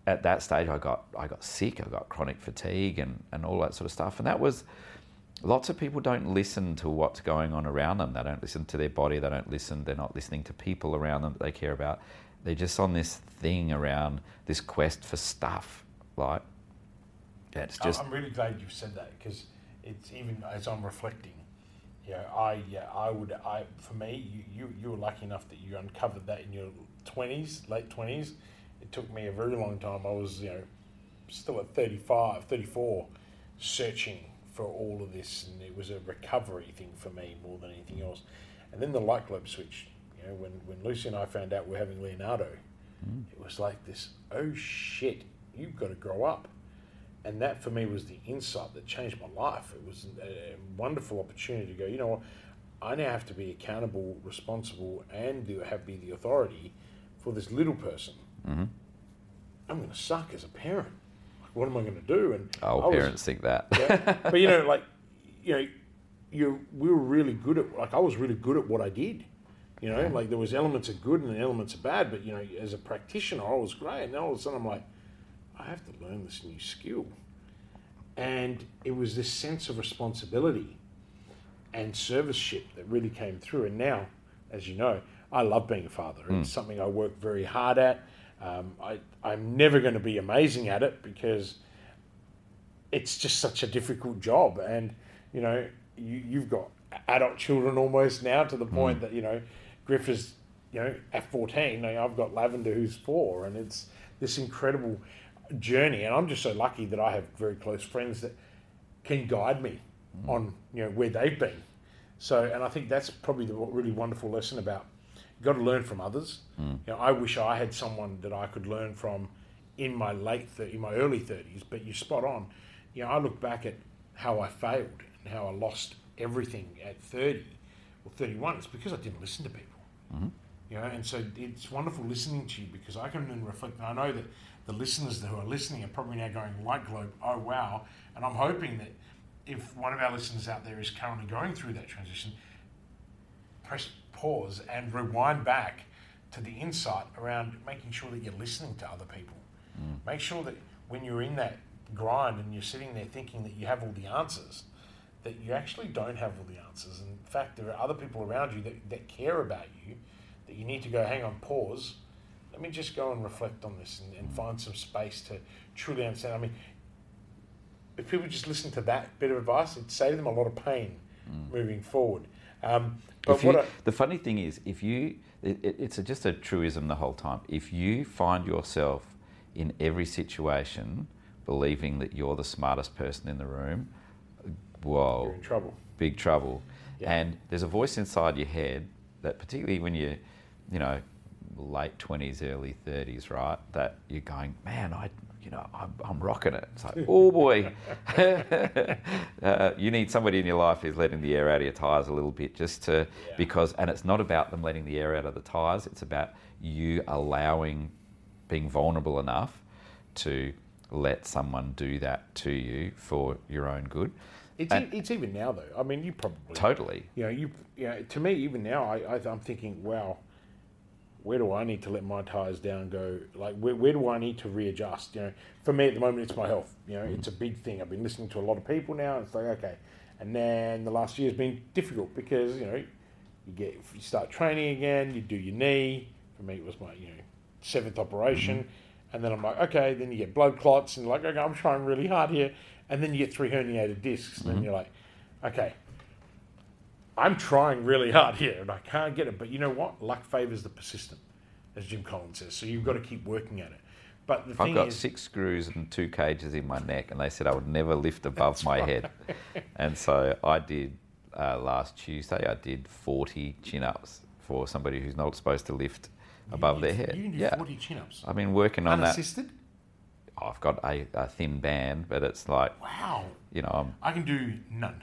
at that stage, I got I got sick. I got chronic fatigue and, and all that sort of stuff. And that was... Lots of people don't listen to what's going on around them. They don't listen to their body. They don't listen. They're not listening to people around them that they care about. They're just on this thing around this quest for stuff. Like, that's just. I'm really glad you said that because it's even as I'm reflecting. You know, I yeah, I would I for me you, you you were lucky enough that you uncovered that in your twenties, late twenties. It took me a very long time. I was you know still at thirty-five, thirty-four, searching for all of this, and it was a recovery thing for me more than anything else. And then the light bulb switch, you know, when, when Lucy and I found out we're having Leonardo, mm. it was like this, oh shit, you've got to grow up. And that for me was the insight that changed my life. It was a wonderful opportunity to go, you know what, I now have to be accountable, responsible, and have be the authority for this little person. Mm-hmm. I'm going to suck as a parent. What am I going to do? And oh, I parents was, think that. Yeah, but you know, like, you know, you we were really good at like I was really good at what I did. You know, yeah. like there was elements of good and elements of bad. But you know, as a practitioner, I was great. And then all of a sudden, I'm like, I have to learn this new skill. And it was this sense of responsibility and serviceship that really came through. And now, as you know, I love being a father. Mm. It's something I work very hard at. Um, I, I'm never going to be amazing at it because it's just such a difficult job. And, you know, you, you've got adult children almost now to the point mm. that, you know, Griff is, you know, at fourteen. You know, I've got Lavender who's four, and it's this incredible journey. And I'm just so lucky that I have very close friends that can guide me mm. on, you know, where they've been. So, and I think that's probably the really wonderful lesson about you've got to learn from others. Mm. You know, I wish I had someone that I could learn from in my late, thir- in my early thirties. But you're spot on. You know, I look back at how I failed and how I lost everything at thirty or thirty-one. It's because I didn't listen to people. Mm-hmm. You know, and so it's wonderful listening to you because I can then reflect. And I know that the listeners who are listening are probably now going light globe. Oh wow! And I'm hoping that if one of our listeners out there is currently going through that transition, press pause and rewind back to the insight around making sure that you're listening to other people. Mm. Make sure that when you're in that grind and you're sitting there thinking that you have all the answers, that you actually don't have all the answers. In fact, there are other people around you that, that care about you, that you need to go, hang on, pause. Let me just go and reflect on this and, and find some space to truly understand. I mean, if people just listen to that bit of advice, it'd save them a lot of pain mm. moving forward. Um, but you, what I, the funny thing is, if you, it, it's a, just a truism the whole time. If you find yourself in every situation believing that you're the smartest person in the room, whoa, you're in trouble, big trouble. Yeah. And there's a voice inside your head that, particularly when you're, you know, late twenties, early thirties, right? That you're going, man, I, you know, I'm, I'm rocking it. It's like, oh boy, uh, you need somebody in your life who's letting the air out of your tires a little bit, just to yeah. because. And it's not about them letting the air out of the tires. It's about you allowing, being vulnerable enough to let someone do that to you for your own good. It's and, it's even now though. I mean, you probably totally. You know, you, you know, to me even now, I, I I'm thinking, wow. Where do I need to let my tires down and go? Like, where, where do I need to readjust? You know, for me at the moment, it's my health. You know, mm. it's a big thing. I've been listening to a lot of people now, and it's like, okay. And then the last year has been difficult because, you know, you get you start training again, you do your knee. For me, it was my, you know, seventh operation. Mm. And then I'm like, okay, then you get blood clots, and you're like, okay, I'm trying really hard here. And then you get three herniated discs, mm. and then you're like, okay. I'm trying really hard here and I can't get it. But you know what? Luck favours the persistent, as Jim Collins says. So you've got to keep working at it. But the I've thing got is, six screws and two cages in my neck, and they said I would never lift above my right. head. And so I did uh, last Tuesday, I did forty chin-ups for somebody who's not supposed to lift above their head. You can do yeah. forty chin-ups. I've been working on Unassisted? that. Unassisted? Oh, I've got a, a thin band, but it's like... Wow. You know, I'm, I can do none.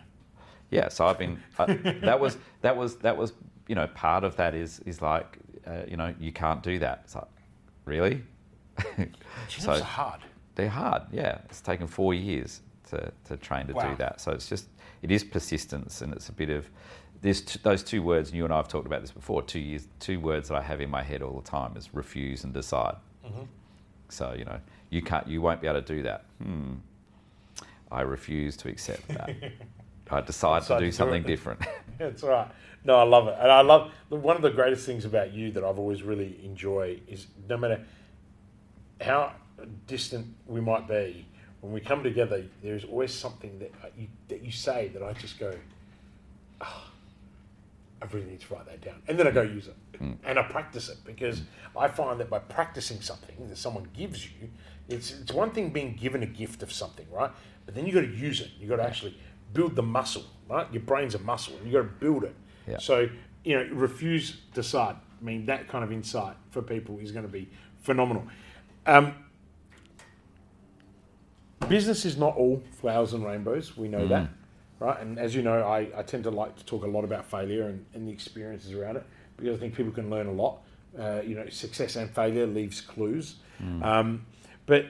Yeah, so I've been... I, that was, that was, that was, you know, part of that is, is like, uh, you know, you can't do that. It's like, really? Chin-ups so, are hard. They're hard, yeah. It's taken four years to, to train to wow. do that. So it's just, it is persistence, and it's a bit of... There's t- those two words, and you and I have talked about this before, two years, two words that I have in my head all the time is refuse and decide. Mm-hmm. So, you know, you can't, you won't be able to do that. Hmm. I refuse to accept that. I decide so to do something different. That's right. No, I love it. And I love, one of the greatest things about you that I've always really enjoyed is no matter how distant we might be, when we come together, there's always something that you, that you say that I just go, oh, I really need to write that down. And then I go use it. Mm. And I practice it, because I find that by practicing something that someone gives you, it's it's one thing being given a gift of something, right? But then you got to use it. You got to actually build the muscle, right? Your brain's a muscle, and you got to build it. Yeah. So, you know, refuse, decide. I mean, that kind of insight for people is going to be phenomenal. Um, business is not all flowers and rainbows. We know mm. that. Right? And as you know, I, I tend to like to talk a lot about failure and, and the experiences around it, because I think people can learn a lot. Uh, you know, success and failure leaves clues. Mm. Um, but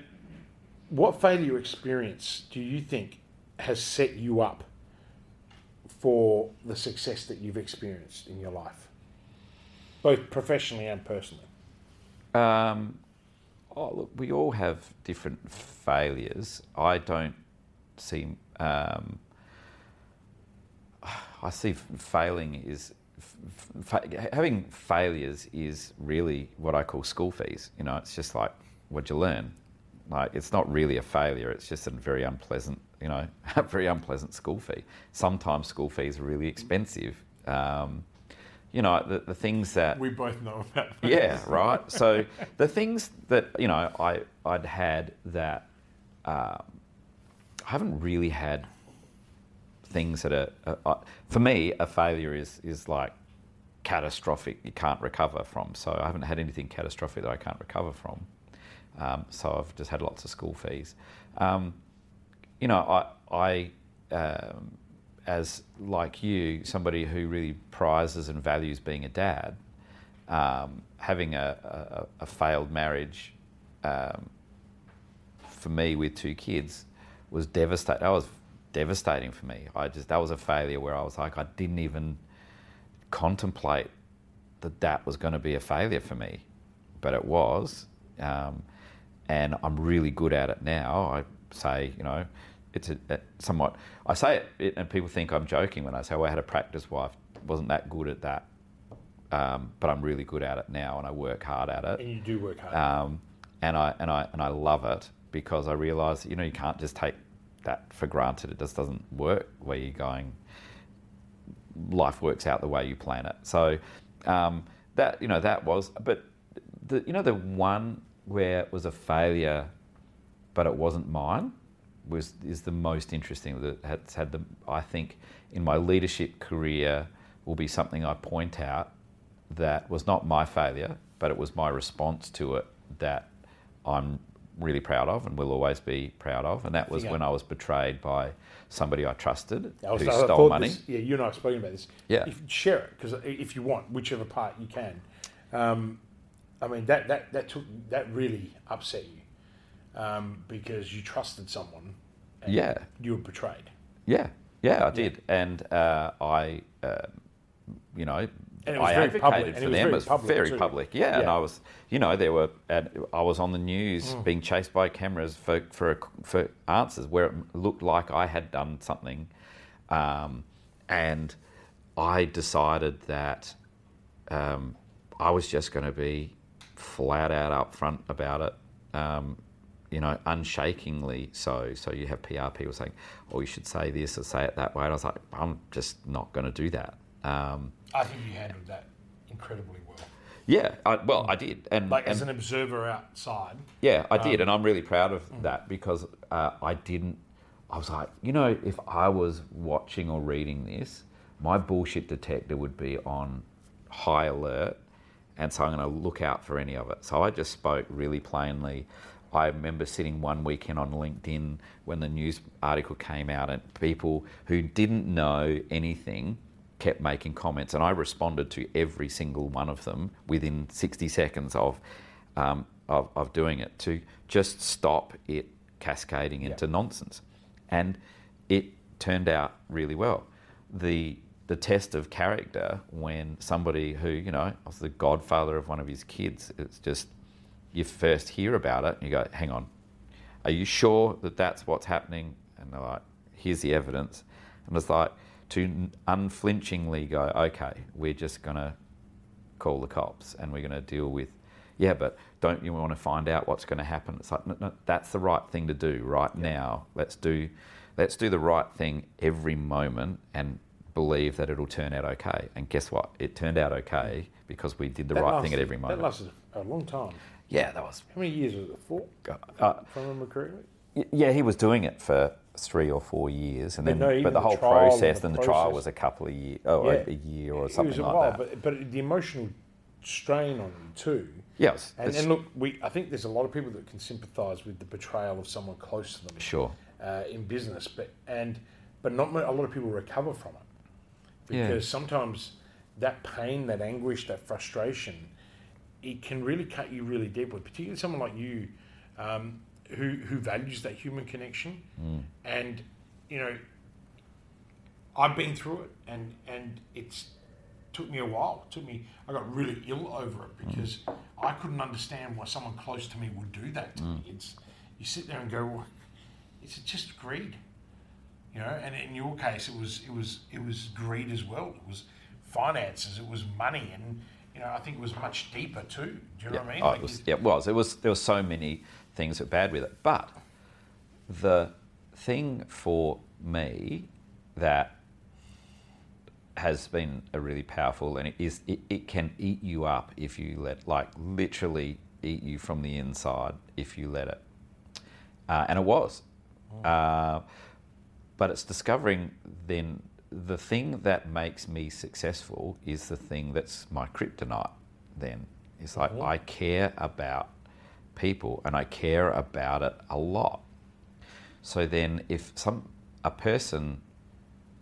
what failure experience do you think has set you up for the success that you've experienced in your life, both professionally and personally? Um, oh, look, we all have different failures. I don't see... Um, I see failing is, fa- having failures is really what I call school fees. You know, it's just like, what'd you learn? Like, it's not really a failure. It's just a very unpleasant, you know, a very unpleasant school fee. Sometimes school fees are really expensive. Um, you know, the, the things that... We both know about those. Yeah, right. So the things that, you know, I, I'd had that, um, I haven't really had... Things that are, are, for me, a failure is is like catastrophic. You can't recover from. So I haven't had anything catastrophic that I can't recover from. Um, so I've just had lots of school fees. Um, you know, I, I um, as like you, somebody who really prizes and values being a dad, um, having a, a, a failed marriage, um, for me with two kids, was devastating. I was. devastating for me. I just, that was a failure where I was like, I didn't even contemplate that that was going to be a failure for me, but it was. Um, and I'm really good at it now. I say, you know, it's a, a somewhat, I say it and people think I'm joking when I say, well, I had a practice wife, wasn't that good at that. Um, but I'm really good at it now, and I work hard at it. And you do work hard. Um, and I, and I, and I love it, because I realize, you know, you can't just take that for granted. It just doesn't work where you're going. Life works out the way you plan it. So um, that, you know, that was, but the, you know, the one where it was a failure, but it wasn't mine, was, is the most interesting that has had the, I think in my leadership career will be something I point out that was not my failure, but it was my response to it that I'm really proud of and will always be proud of. And that was yeah. when I was betrayed by somebody I trusted I was, who I stole money. This, yeah, you and I have spoken about this. Yeah. If, share it, because if you want, whichever part you can. Um, I mean, that that that took that really upset you um, because you trusted someone and yeah. you were betrayed. Yeah, yeah, I did. Yeah. And uh, I, uh, you know... And it was I very advocated public. for and them. It was very public. Very public. Yeah. yeah, and I was, you know, there were. I was on the news mm. being chased by cameras for for for answers where it looked like I had done something, um, and I decided that um, I was just going to be flat out upfront about it. Um, you know, unshakingly so. So you have P R people saying, "Oh, you should say this or say it that way," and I was like, "I'm just not going to do that." Um, I think you handled that incredibly well. Yeah, I, well, I did. And, like and, as an observer outside. Yeah, I um, did, and I'm really proud of mm. that because uh, I didn't, I was like, you know, if I was watching or reading this, my bullshit detector would be on high alert and so I'm going to look out for any of it. So I just spoke really plainly. I remember sitting one weekend on LinkedIn when the news article came out, and people who didn't know anything kept making comments, and I responded to every single one of them within sixty seconds of um, of, of doing it, to just stop it cascading into yeah. nonsense. And it turned out really well. The the test of character, when somebody who, you know, was the godfather of one of his kids, it's just, you first hear about it and you go, hang on, are you sure that that's what's happening? And they're like, here's the evidence. And it's like, to unflinchingly go, okay, we're just going to call the cops and we're going to deal with, yeah, but don't you want to find out what's going to happen? It's like, no, no, that's the right thing to do right yeah. now. Let's do, let's do the right thing every moment and believe that it'll turn out okay. And guess what? It turned out okay because we did the that right lasted, thing at every moment. That lasted a long time. Yeah, that was... How many years was it? Four? Uh, From a recruitment? Yeah, he was doing it for three or four years, and then no, no, but the, the whole process and the, and the process. trial was a couple of years, oh, yeah. a year or something it was a like while, that. But, but the emotional strain on him too. Yes. And, and look, we I think there's a lot of people that can sympathise with the betrayal of someone close to them. Sure. Uh, in business, but and but not a lot of people recover from it. Because yeah. sometimes that pain, that anguish, that frustration, it can really cut you really deep, with particularly someone like you um, who who values that human connection. Mm. And, you know, I've been through it, and, and it's took me a while. It took me, I got really ill over it because mm. I couldn't understand why someone close to me would do that to mm. me. It's, you sit there and go, well, it's just greed. You know, and in your case, it was it was it was greed as well. It was finances. It was money, and you know, I think it was much deeper too. Do you know yeah, what I mean? Oh, like it was, yeah, it was. It was. There were so many things that were bad with it. But the thing for me that has been a really powerful, and it is, it, it can eat you up if you let, like, literally eat you from the inside if you let it. Uh, and it was. Oh. Uh, But it's discovering then the thing that makes me successful is the thing that's my kryptonite then. It's like, mm-hmm. I care about people, and I care about it a lot. So then if some a person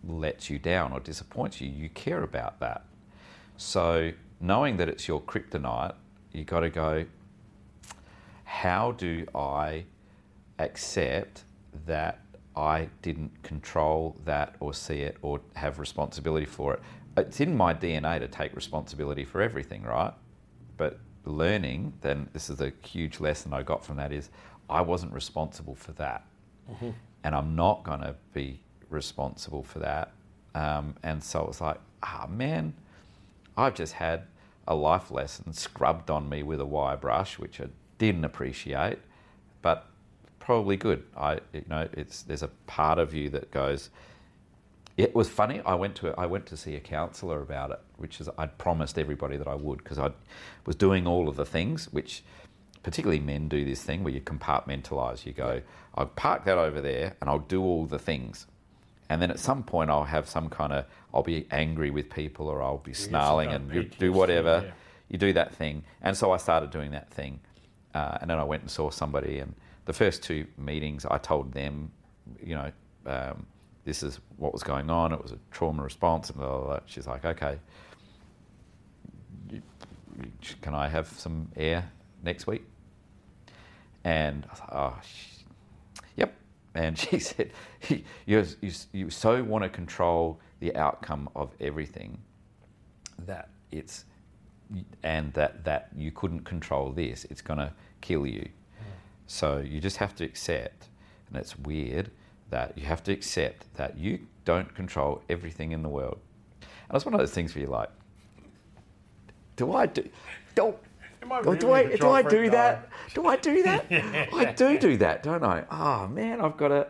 lets you down or disappoints you, you care about that. So knowing that it's your kryptonite, you got to go, how do I accept that I didn't control that or see it or have responsibility for it? It's in my D N A to take responsibility for everything, right? But learning, then this is a huge lesson I got from that, is I wasn't responsible for that. Mm-hmm. And I'm not going to be responsible for that. Um, and so it was like, ah, man, I've just had a life lesson scrubbed on me with a wire brush, which I didn't appreciate, but probably good. I, you know, it's there's a part of you that goes. It was funny. I went to I went to see a counsellor about it, which is I'd promised everybody that I would, because I was doing all of the things, which particularly men do this thing where you compartmentalise. You go, I'll park that over there, and I'll do all the things, and then at some point I'll have some kind of I'll be angry with people, or I'll be snarling and you do whatever. Yeah. You do that thing, and so I started doing that thing, uh, and then I went and saw somebody and. The first two meetings, I told them, you know, um, this is what was going on. It was a trauma response, and blah, blah, blah. She's like, okay, can I have some air next week? And I thought, oh, she, yep. And she said, you, you, you so want to control the outcome of everything that it's, and that, that you couldn't control this. It's going to kill you. So you just have to accept, and it's weird that you have to accept that you don't control everything in the world. And it's one of those things where you're like, do I do, don't, really do I, do I do that? Do I do that? I do do that, don't I? Oh man, I've got to,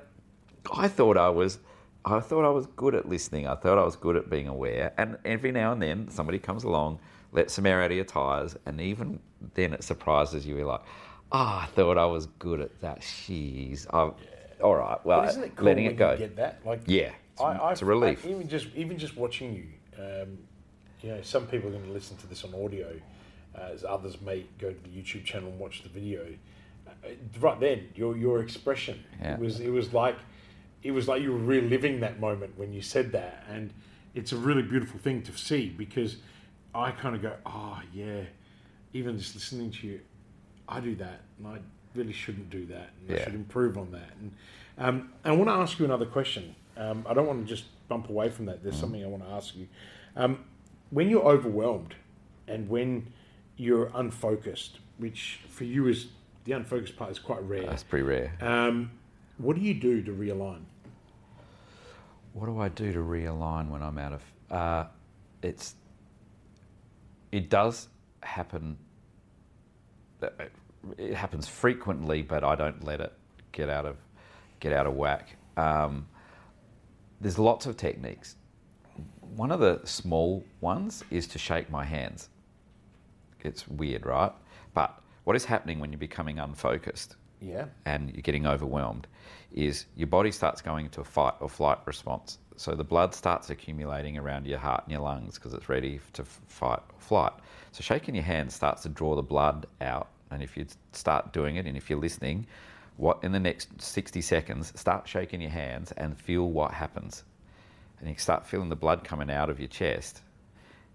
I thought I was, I thought I was good at listening. I thought I was good at being aware. And every now and then somebody comes along, lets some air out of your tires, and even then it surprises you. You're like, oh, I thought I was good at that. Jeez. I'm, yeah. All right. Well, but isn't it cool letting when it go. You get that? Like, yeah. It's, I, it's a relief. I, even just even just watching you, um, you know, some people are going to listen to this on audio, uh, as others may go to the YouTube channel and watch the video. Right then, your your expression yeah. it was it was like it was like you were reliving that moment when you said that, and it's a really beautiful thing to see, because I kind of go, oh yeah, even just listening to you, I do that, and I really shouldn't do that, and yeah. I should improve on that. And um, I want to ask you another question. Um, I don't want to just bump away from that. There's mm. something I want to ask you. Um, when you're overwhelmed and when you're unfocused, which for you is the unfocused part is quite rare. That's pretty rare. Um, what do you do to realign? What do I do to realign when I'm out of... Uh, it's It does happen. It happens frequently, but I don't let it get out of get out of whack. Um, there's lots of techniques. One of the small ones is to shake my hands. It's weird, right? But what is happening when you're becoming unfocused yeah. and you're getting overwhelmed is your body starts going into a fight or flight response. So the blood starts accumulating around your heart and your lungs because it's ready to fight or flight. So shaking your hand starts to draw the blood out. And if you start doing it, and if you're listening, what in the next sixty seconds, start shaking your hands and feel what happens. And you start feeling the blood coming out of your chest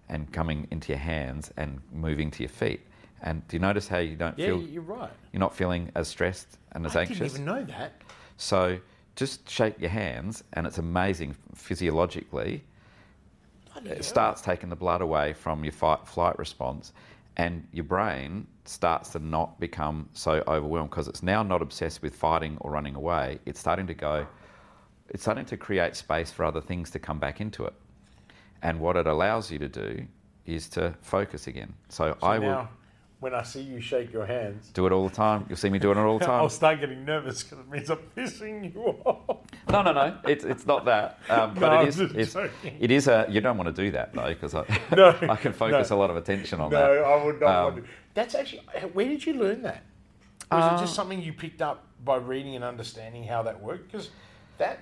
and coming into your hands and moving to your feet. And do you notice how you don't yeah, feel... Yeah, you're right. You're not feeling as stressed and as I anxious? I didn't even know that. So just shake your hands, and it's amazing physiologically. It starts taking the blood away from your fight-flight response, and your brain starts to not become so overwhelmed because it's now not obsessed with fighting or running away. It's starting to go... It's starting to create space for other things to come back into it. And what it allows you to do is to focus again. So, so I now- will... When I see you shake your hands... Do it all the time. You'll see me doing it all the time. I'll start getting nervous because it means I'm pissing you off. No, no, no. It's it's not that. Um, but no, it is, I'm just joking. It is a... You don't want to do that, though, because I, no, I can focus no. a lot of attention on no, that. No, I would not um, want to. That's actually... Where did you learn that? Was uh, it just something you picked up by reading and understanding how that worked? Because that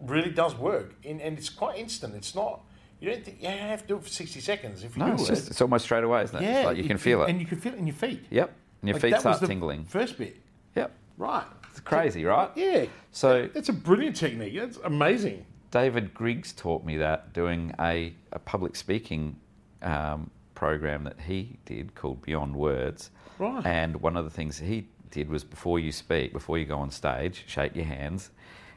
really does work. And, and it's quite instant. It's not... You don't think, you have to do it for sixty seconds. If you no, do it's, just, it's almost straight away, isn't it? Yeah, it's like you it, can feel it. And you can feel it in your feet. Yep. And your like feet start tingling. First bit. Yep. Right. It's crazy, so, right? Yeah. So it's a brilliant technique. It's amazing. David Griggs taught me that doing a, a public speaking um, program that he did called Beyond Words. Right. And one of the things he did was before you speak, before you go on stage, shake your hands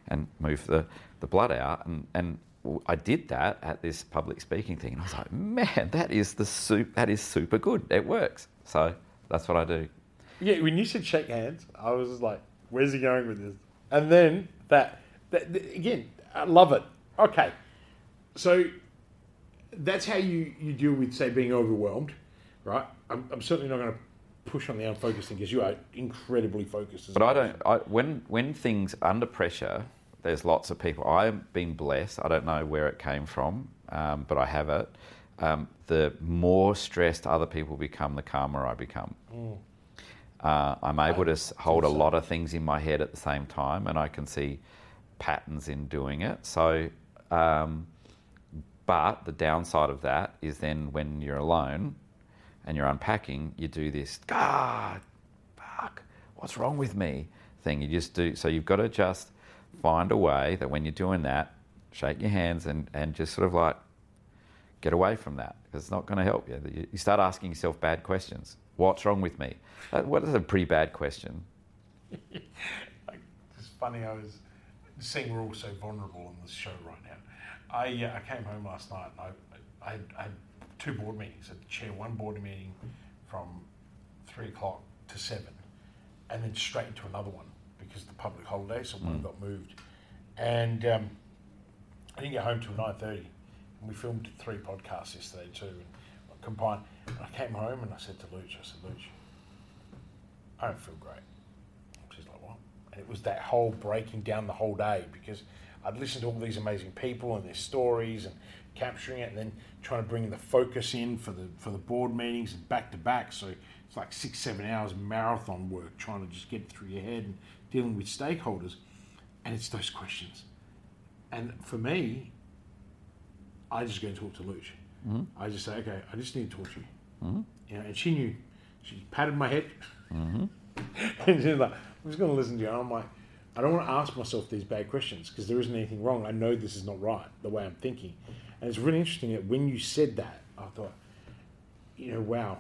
and move the, the blood out and... and I did that at this public speaking thing, and I was like, "Man, that is the soup. That is super good. It works." So that's what I do. Yeah, when you said shake hands, I was like, "Where's he going with this?" And then that, that, that again, I love it. Okay, so that's how you, you deal with, say, being overwhelmed, right? I'm, I'm certainly not going to push on the unfocused thing because you are incredibly focused. As but well. I don't. I, when when things under pressure. There's lots of people. I've been blessed. I don't know where it came from, um, but I have it. Um, the more stressed other people become, the calmer I become. Mm. Uh, I'm able to hold a lot of things in my head at the same time, and I can see patterns in doing it. So, um, but the downside of that is then when you're alone and you're unpacking, you do this, God, fuck, what's wrong with me thing. You just do. So you've got to just... find a way that when you're doing that, shake your hands and, and just sort of like get away from that, because it's not going to help you. You start asking yourself bad questions. What's wrong with me? What is a pretty bad question? It's funny, I was seeing we're all so vulnerable on this show right now. I uh, I came home last night and I, I, I had two board meetings. I had to chair one board meeting from three o'clock to seven and then straight into another one. Because of the public holiday, so one mm. got moved, and um, I didn't get home till nine thirty. And we filmed three podcasts yesterday too, and I combined. And I came home and I said to Luch, I said, Luch, I don't feel great. She's like, what? And it was that whole breaking down the whole day because I'd listened to all these amazing people and their stories and capturing it, and then trying to bring the focus in for the for the board meetings and back to back. So it's like six, seven hours marathon work trying to just get through your head. And, dealing with stakeholders, and it's those questions. And for me, I just go and talk to Luch. Mm-hmm. I just say, okay, I just need to talk to you. Mm-hmm. you know, and she knew. She patted my head, mm-hmm. and she's like, "I'm just going to listen to you." And I'm like, I don't want to ask myself these bad questions because there isn't anything wrong. I know this is not right the way I'm thinking, and it's really interesting that when you said that, I thought, you know, wow,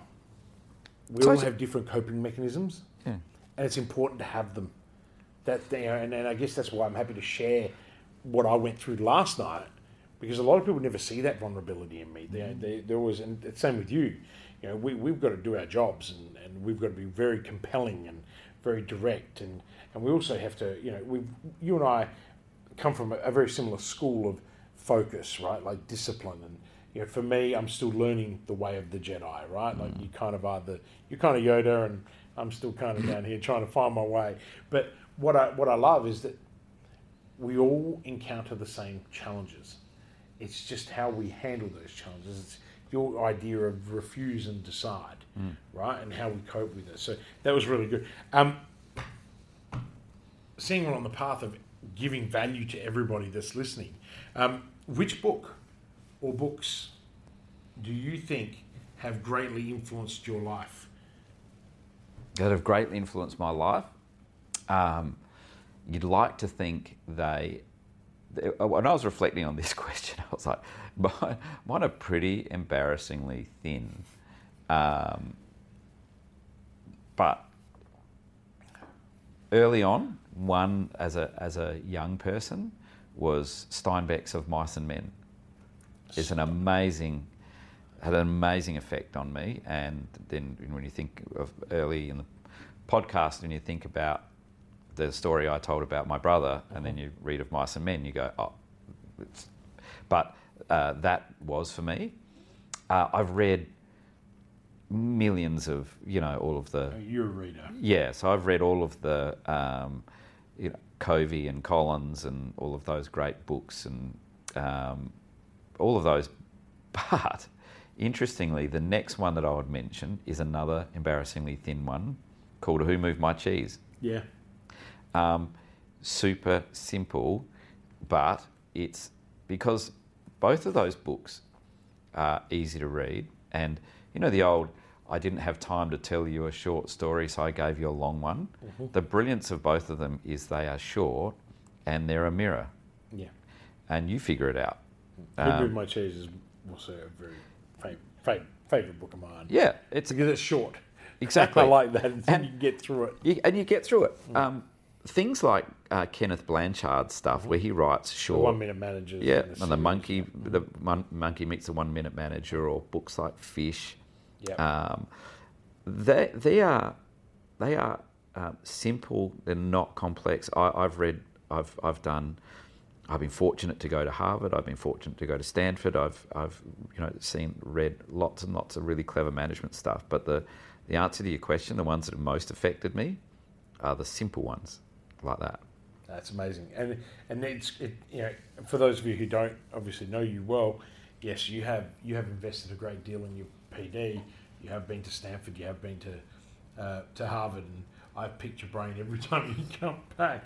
we so all have different coping mechanisms, yeah. and it's important to have them. That you know, and, and I guess that's why I'm happy to share what I went through last night, because a lot of people never see that vulnerability in me. They, they, they're always, and it's same with you. You know, we, we've got to do our jobs, and, and we've got to be very compelling and very direct, and, and we also have to, you know, we you and I come from a, a very similar school of focus, right? Like discipline, and you know, for me, I'm still learning the way of the Jedi, right? Like you kind of are the, you're kind of Yoda, and I'm still kind of down here trying to find my way. But what I what I love is that we all encounter the same challenges. It's just how we handle those challenges. It's your idea of refuse and decide, mm. right? And how we cope with it. So that was really good. Um, seeing we're on the path of giving value to everybody that's listening, um, which book or books do you think have greatly influenced your life? That have greatly influenced my life? Um, you'd like to think they... When I was reflecting on this question, I was like, mine, mine are pretty embarrassingly thin. Um, but early on, one as a as a young person was Steinbeck's Of Mice and Men. It's an amazing, had an amazing effect on me. And then when you think of early in the podcast, when you think about the story I told about my brother, and then you read Of Mice and Men, you go, oh. It's... But uh, that was for me. Uh, I've read millions of, you know, all of the... You're a reader. Yeah, so I've read all of the, um, you know, Covey and Collins and all of those great books and um, all of those. But interestingly, the next one that I would mention is another embarrassingly thin one called Who Moved My Cheese? Yeah. Um, super simple, but it's because both of those books are easy to read. And you know the old, I didn't have time to tell you a short story, so I gave you a long one. Mm-hmm. The brilliance of both of them is they are short and they're a mirror. Yeah. And you figure it out. Who Moved My Cheese is also a very fav- fav- favourite book of mine. Yeah. It's because it's short. Exactly. I like that. And, and you can get through it. You, and you get through it. Mm. Um, Things like uh, Kenneth Blanchard stuff, where he writes short. The One Minute Manager. Yeah, and series. the monkey, the mon- monkey meets the One Minute Manager, or books like Fish. Yeah. Um, they they are they are uh, simple. They're not complex. I, I've read. I've I've done. I've been fortunate to go to Harvard. I've been fortunate to go to Stanford. I've I've you know seen read lots and lots of really clever management stuff. But the the answer to your question, the ones that have most affected me, are the simple ones. Like that. That's amazing, and and it's it, you know, for those of you who don't obviously know you well, yes, you have you have invested a great deal in your P D. You have been to Stanford, you have been to uh, to Harvard, and I picked your brain every time you come back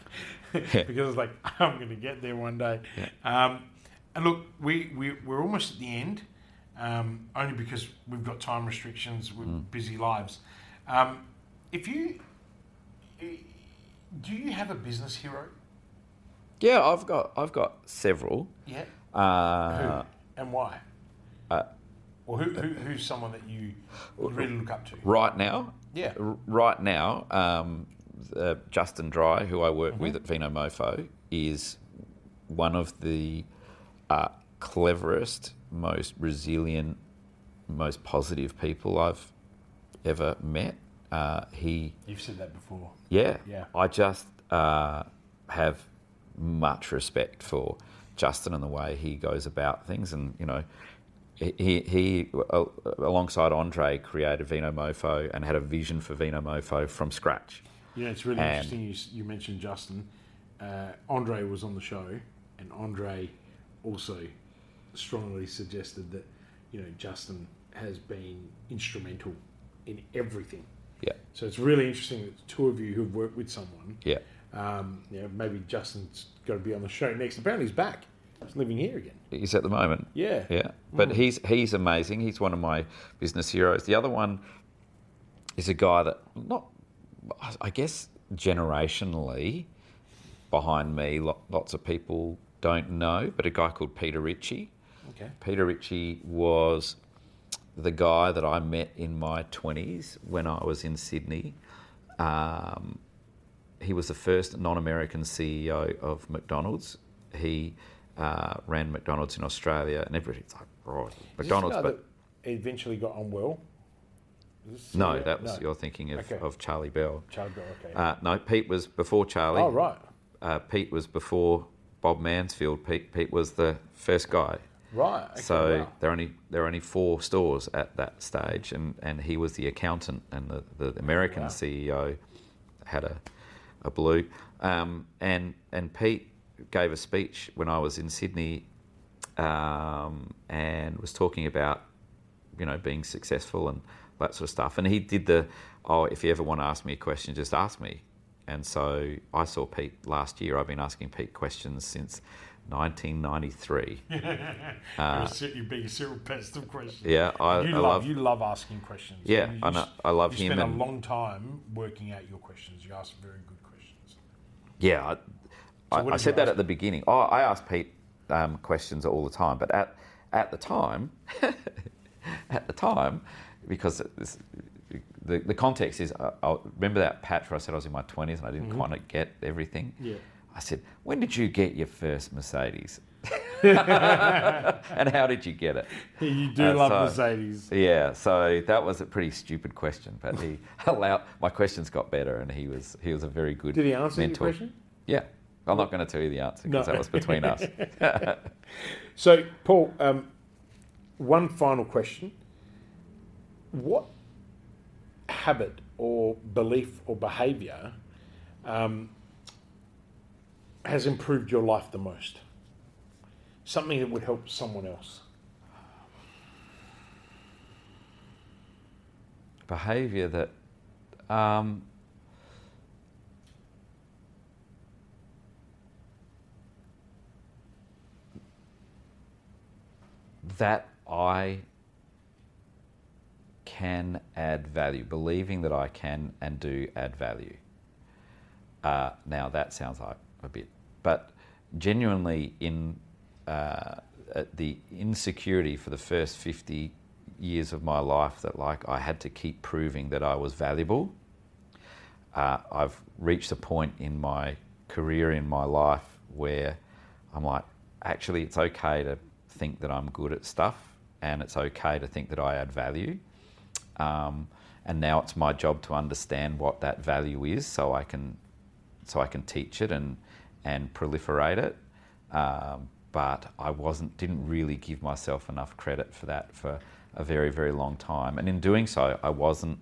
yeah. because it's like I'm going to get there one day. Yeah. Um, and look, we, we we're almost at the end, um, only because we've got time restrictions with mm. busy lives. Um, if you. Do you have a business hero? Yeah, I've got I've got several. Yeah. Uh, who and why? Uh, or who, who who's someone that you really look up to? Right now. Yeah. Right now, um, uh, Justin Dry, who I work mm-hmm. with at Vinomofo, is one of the uh, cleverest, most resilient, most positive people I've ever met. Uh, he. You've said that before. Yeah. Yeah. I just uh, have much respect for Justin and the way he goes about things, and you know, he he uh, alongside Andre created Vinomofo and had a vision for Vinomofo from scratch. Yeah, it's really and interesting. You, you mentioned Justin. Uh, Andre was on the show, and Andre also strongly suggested that you know Justin has been instrumental in everything. Yeah. So it's really interesting that the two of you who've worked with someone. Yeah. Um, you know, maybe Justin's got to be on the show next. Apparently he's back. He's living here again. He's at the moment. Yeah. Yeah. But mm. he's he's amazing. He's one of my business heroes. The other one is a guy that, not, I guess, generationally behind me, lots of people don't know, but a guy called Peter Ritchie. Okay. Peter Ritchie was the guy that I met in my twenties when I was in Sydney. Um, he was the first non-American C E O of McDonald's. He uh, ran McDonald's in Australia, and everybody's like, "Oh, McDonald's!" But eventually got on well. No, that no. was you're thinking of, okay. of Charlie Bell. Charlie Bell, okay. Uh, no, Pete was before Charlie. Oh, right. Uh, Pete was before Bob Mansfield. Pete Pete was the first guy. Right. Okay, so wow. there are only there are only four stores at that stage, and, and he was the accountant, and the, the American wow. C E O had a a blue. Um, and and Pete gave a speech when I was in Sydney, um, and was talking about, you know, being successful and that sort of stuff. And he did the, oh, if you ever want to ask me a question, just ask me. And so I saw Pete last year. I've been asking Pete questions since nineteen ninety-three. uh, You're being a serial pest of questions. Yeah, I, you I love, love you love asking questions. Yeah, you, I, know, I love you him. You spend and, a long time working out your questions. You ask very good questions. Yeah, I, so I, I said that at the beginning. Oh, I ask Pete um, questions all the time, but at at the time, at the time, because it's, The, the context is, uh, I remember that patch where I said I was in my twenties and I didn't mm-hmm. quite get everything? Yeah. I said, when did you get your first Mercedes? And how did you get it? You do uh, love so, Mercedes. Yeah, so that was a pretty stupid question, but he allowed, my questions got better, and he was he was a very good mentor. Did he answer your question? Yeah. I'm not going to tell you the answer because no. that was between us. So, Paul, um, one final question. What habit or belief or behaviour um, has improved your life the most? Something that would help someone else. Behaviour that... Um, that I... can add value, believing that I can and do add value. Uh, now that sounds like a bit, but genuinely in uh, the insecurity for the first fifty years of my life that like I had to keep proving that I was valuable. Uh, I've reached a point in my career, in my life, where I'm like, actually it's okay to think that I'm good at stuff, and it's okay to think that I add value. Um, and now it's my job to understand what that value is, so I can, so I can teach it and and proliferate it. Um, but I wasn't, didn't really give myself enough credit for that for a very, very long time. And in doing so, I wasn't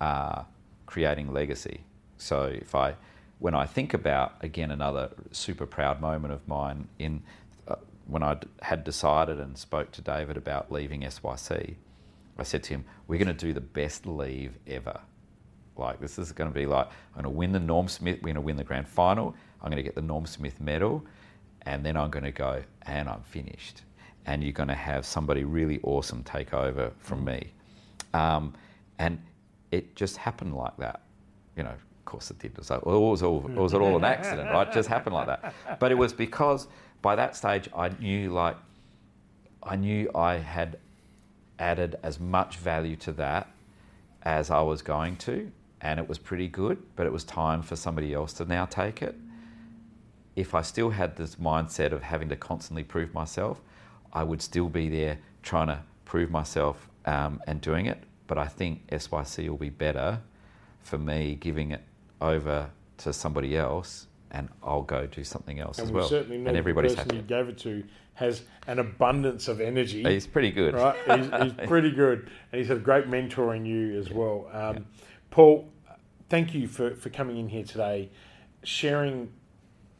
uh, creating legacy. So if I, when I think about again another super proud moment of mine in uh, when I had decided and spoke to David about leaving S Y C. I said to him, we're going to do the best leave ever. Like, this is going to be like, I'm going to win the Norm Smith, we're going to win the grand final, I'm going to get the Norm Smith medal, and then I'm going to go, and I'm finished. And you're going to have somebody really awesome take over from me. Um, and it just happened like that. You know, of course it did. It was, like, well, it was, all, it was all an accident, right? It just happened like that. But it was because by that stage, I knew, like, I knew I had... added as much value to that as I was going to, and it was pretty good, but it was time for somebody else to now take it. If I still had this mindset of having to constantly prove myself, I would still be there trying to prove myself um, and doing it, but I think S Y C will be better for me giving it over to somebody else, and I'll go do something else and as we well. Certainly know, and everybody's happy. The person you gave it to has an abundance of energy. He's pretty good. Right? He's, he's pretty good. And he's had great mentoring you as yeah. well. Um, yeah. Paul, thank you for, for coming in here today, sharing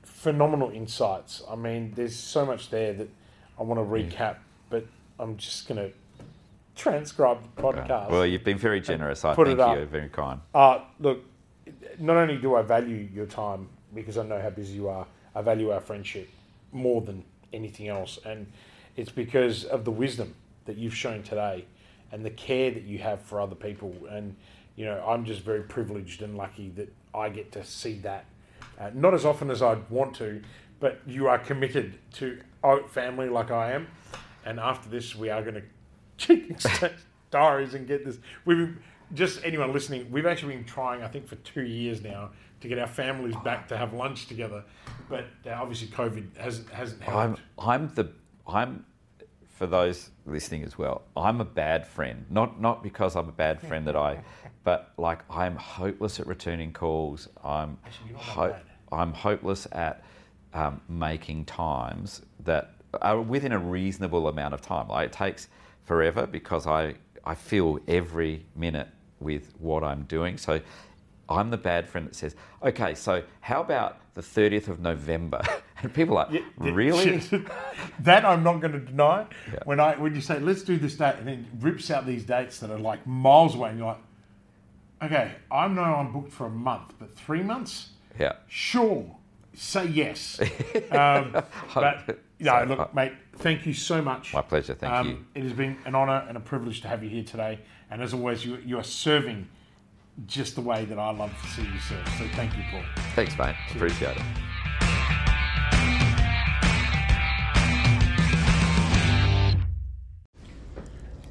phenomenal insights. I mean, there's so much there that I want to recap, yeah. but I'm just going to transcribe the podcast. Well, you've been very generous. I thank you. Very kind. Uh, look, not only do I value your time, because I know how busy you are, I value our friendship. more than anything else. And it's because of the wisdom that you've shown today and the care that you have for other people. And, you know, I'm just very privileged and lucky that I get to see that. Uh, not as often as I'd want to, but you are committed to family like I am. And after this, we are going to check diaries and get this. We've just, anyone listening, we've actually been trying, I think, for two years now to get our families back to have lunch together. But uh, obviously COVID hasn't hasn't helped. I'm, I'm the, I'm, for those listening as well, I'm a bad friend. Not not because I'm a bad friend that I, but like I'm hopeless at returning calls. I'm Actually, you're not ho- that bad. I'm hopeless at um, making times that are within a reasonable amount of time. Like it takes forever because I, I fill every minute with what I'm doing. So I'm the bad friend that says, okay, so how about the thirtieth of November? And people are like, yeah, really? That I'm not going to deny. Yeah. When I when you say, let's do this date, and then rips out these dates that are like miles away, and you're like, okay, I know I'm booked for a month, but three months? Yeah. Sure. Say yes. um, but, no, look, mate, thank you so much. My pleasure. Thank um, you. It has been an honour and a privilege to have you here today. And as always, you, you are serving just the way that I love to see you serve. So thank you, Paul. Thanks, mate. Cheers. Appreciate it.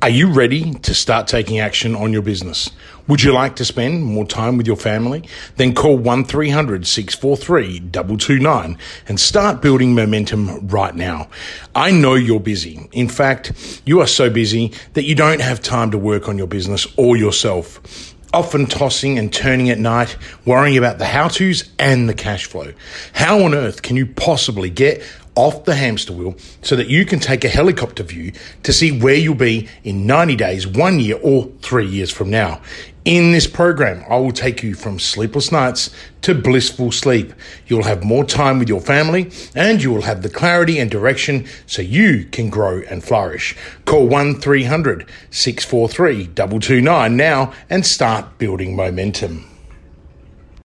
Are you ready to start taking action on your business? Would you like to spend more time with your family? Then call one three hundred, six four three, two two nine and start building momentum right now. I know you're busy. In fact, you are so busy that you don't have time to work on your business or yourself. Often tossing and turning at night, worrying about the how-tos and the cash flow. How on earth can you possibly get off the hamster wheel so that you can take a helicopter view to see where you'll be in ninety days, one year, or three years from now? In this program, I will take you from sleepless nights to blissful sleep. You'll have more time with your family and you will have the clarity and direction so you can grow and flourish. Call one three hundred, six four three, two two nine now and start building momentum.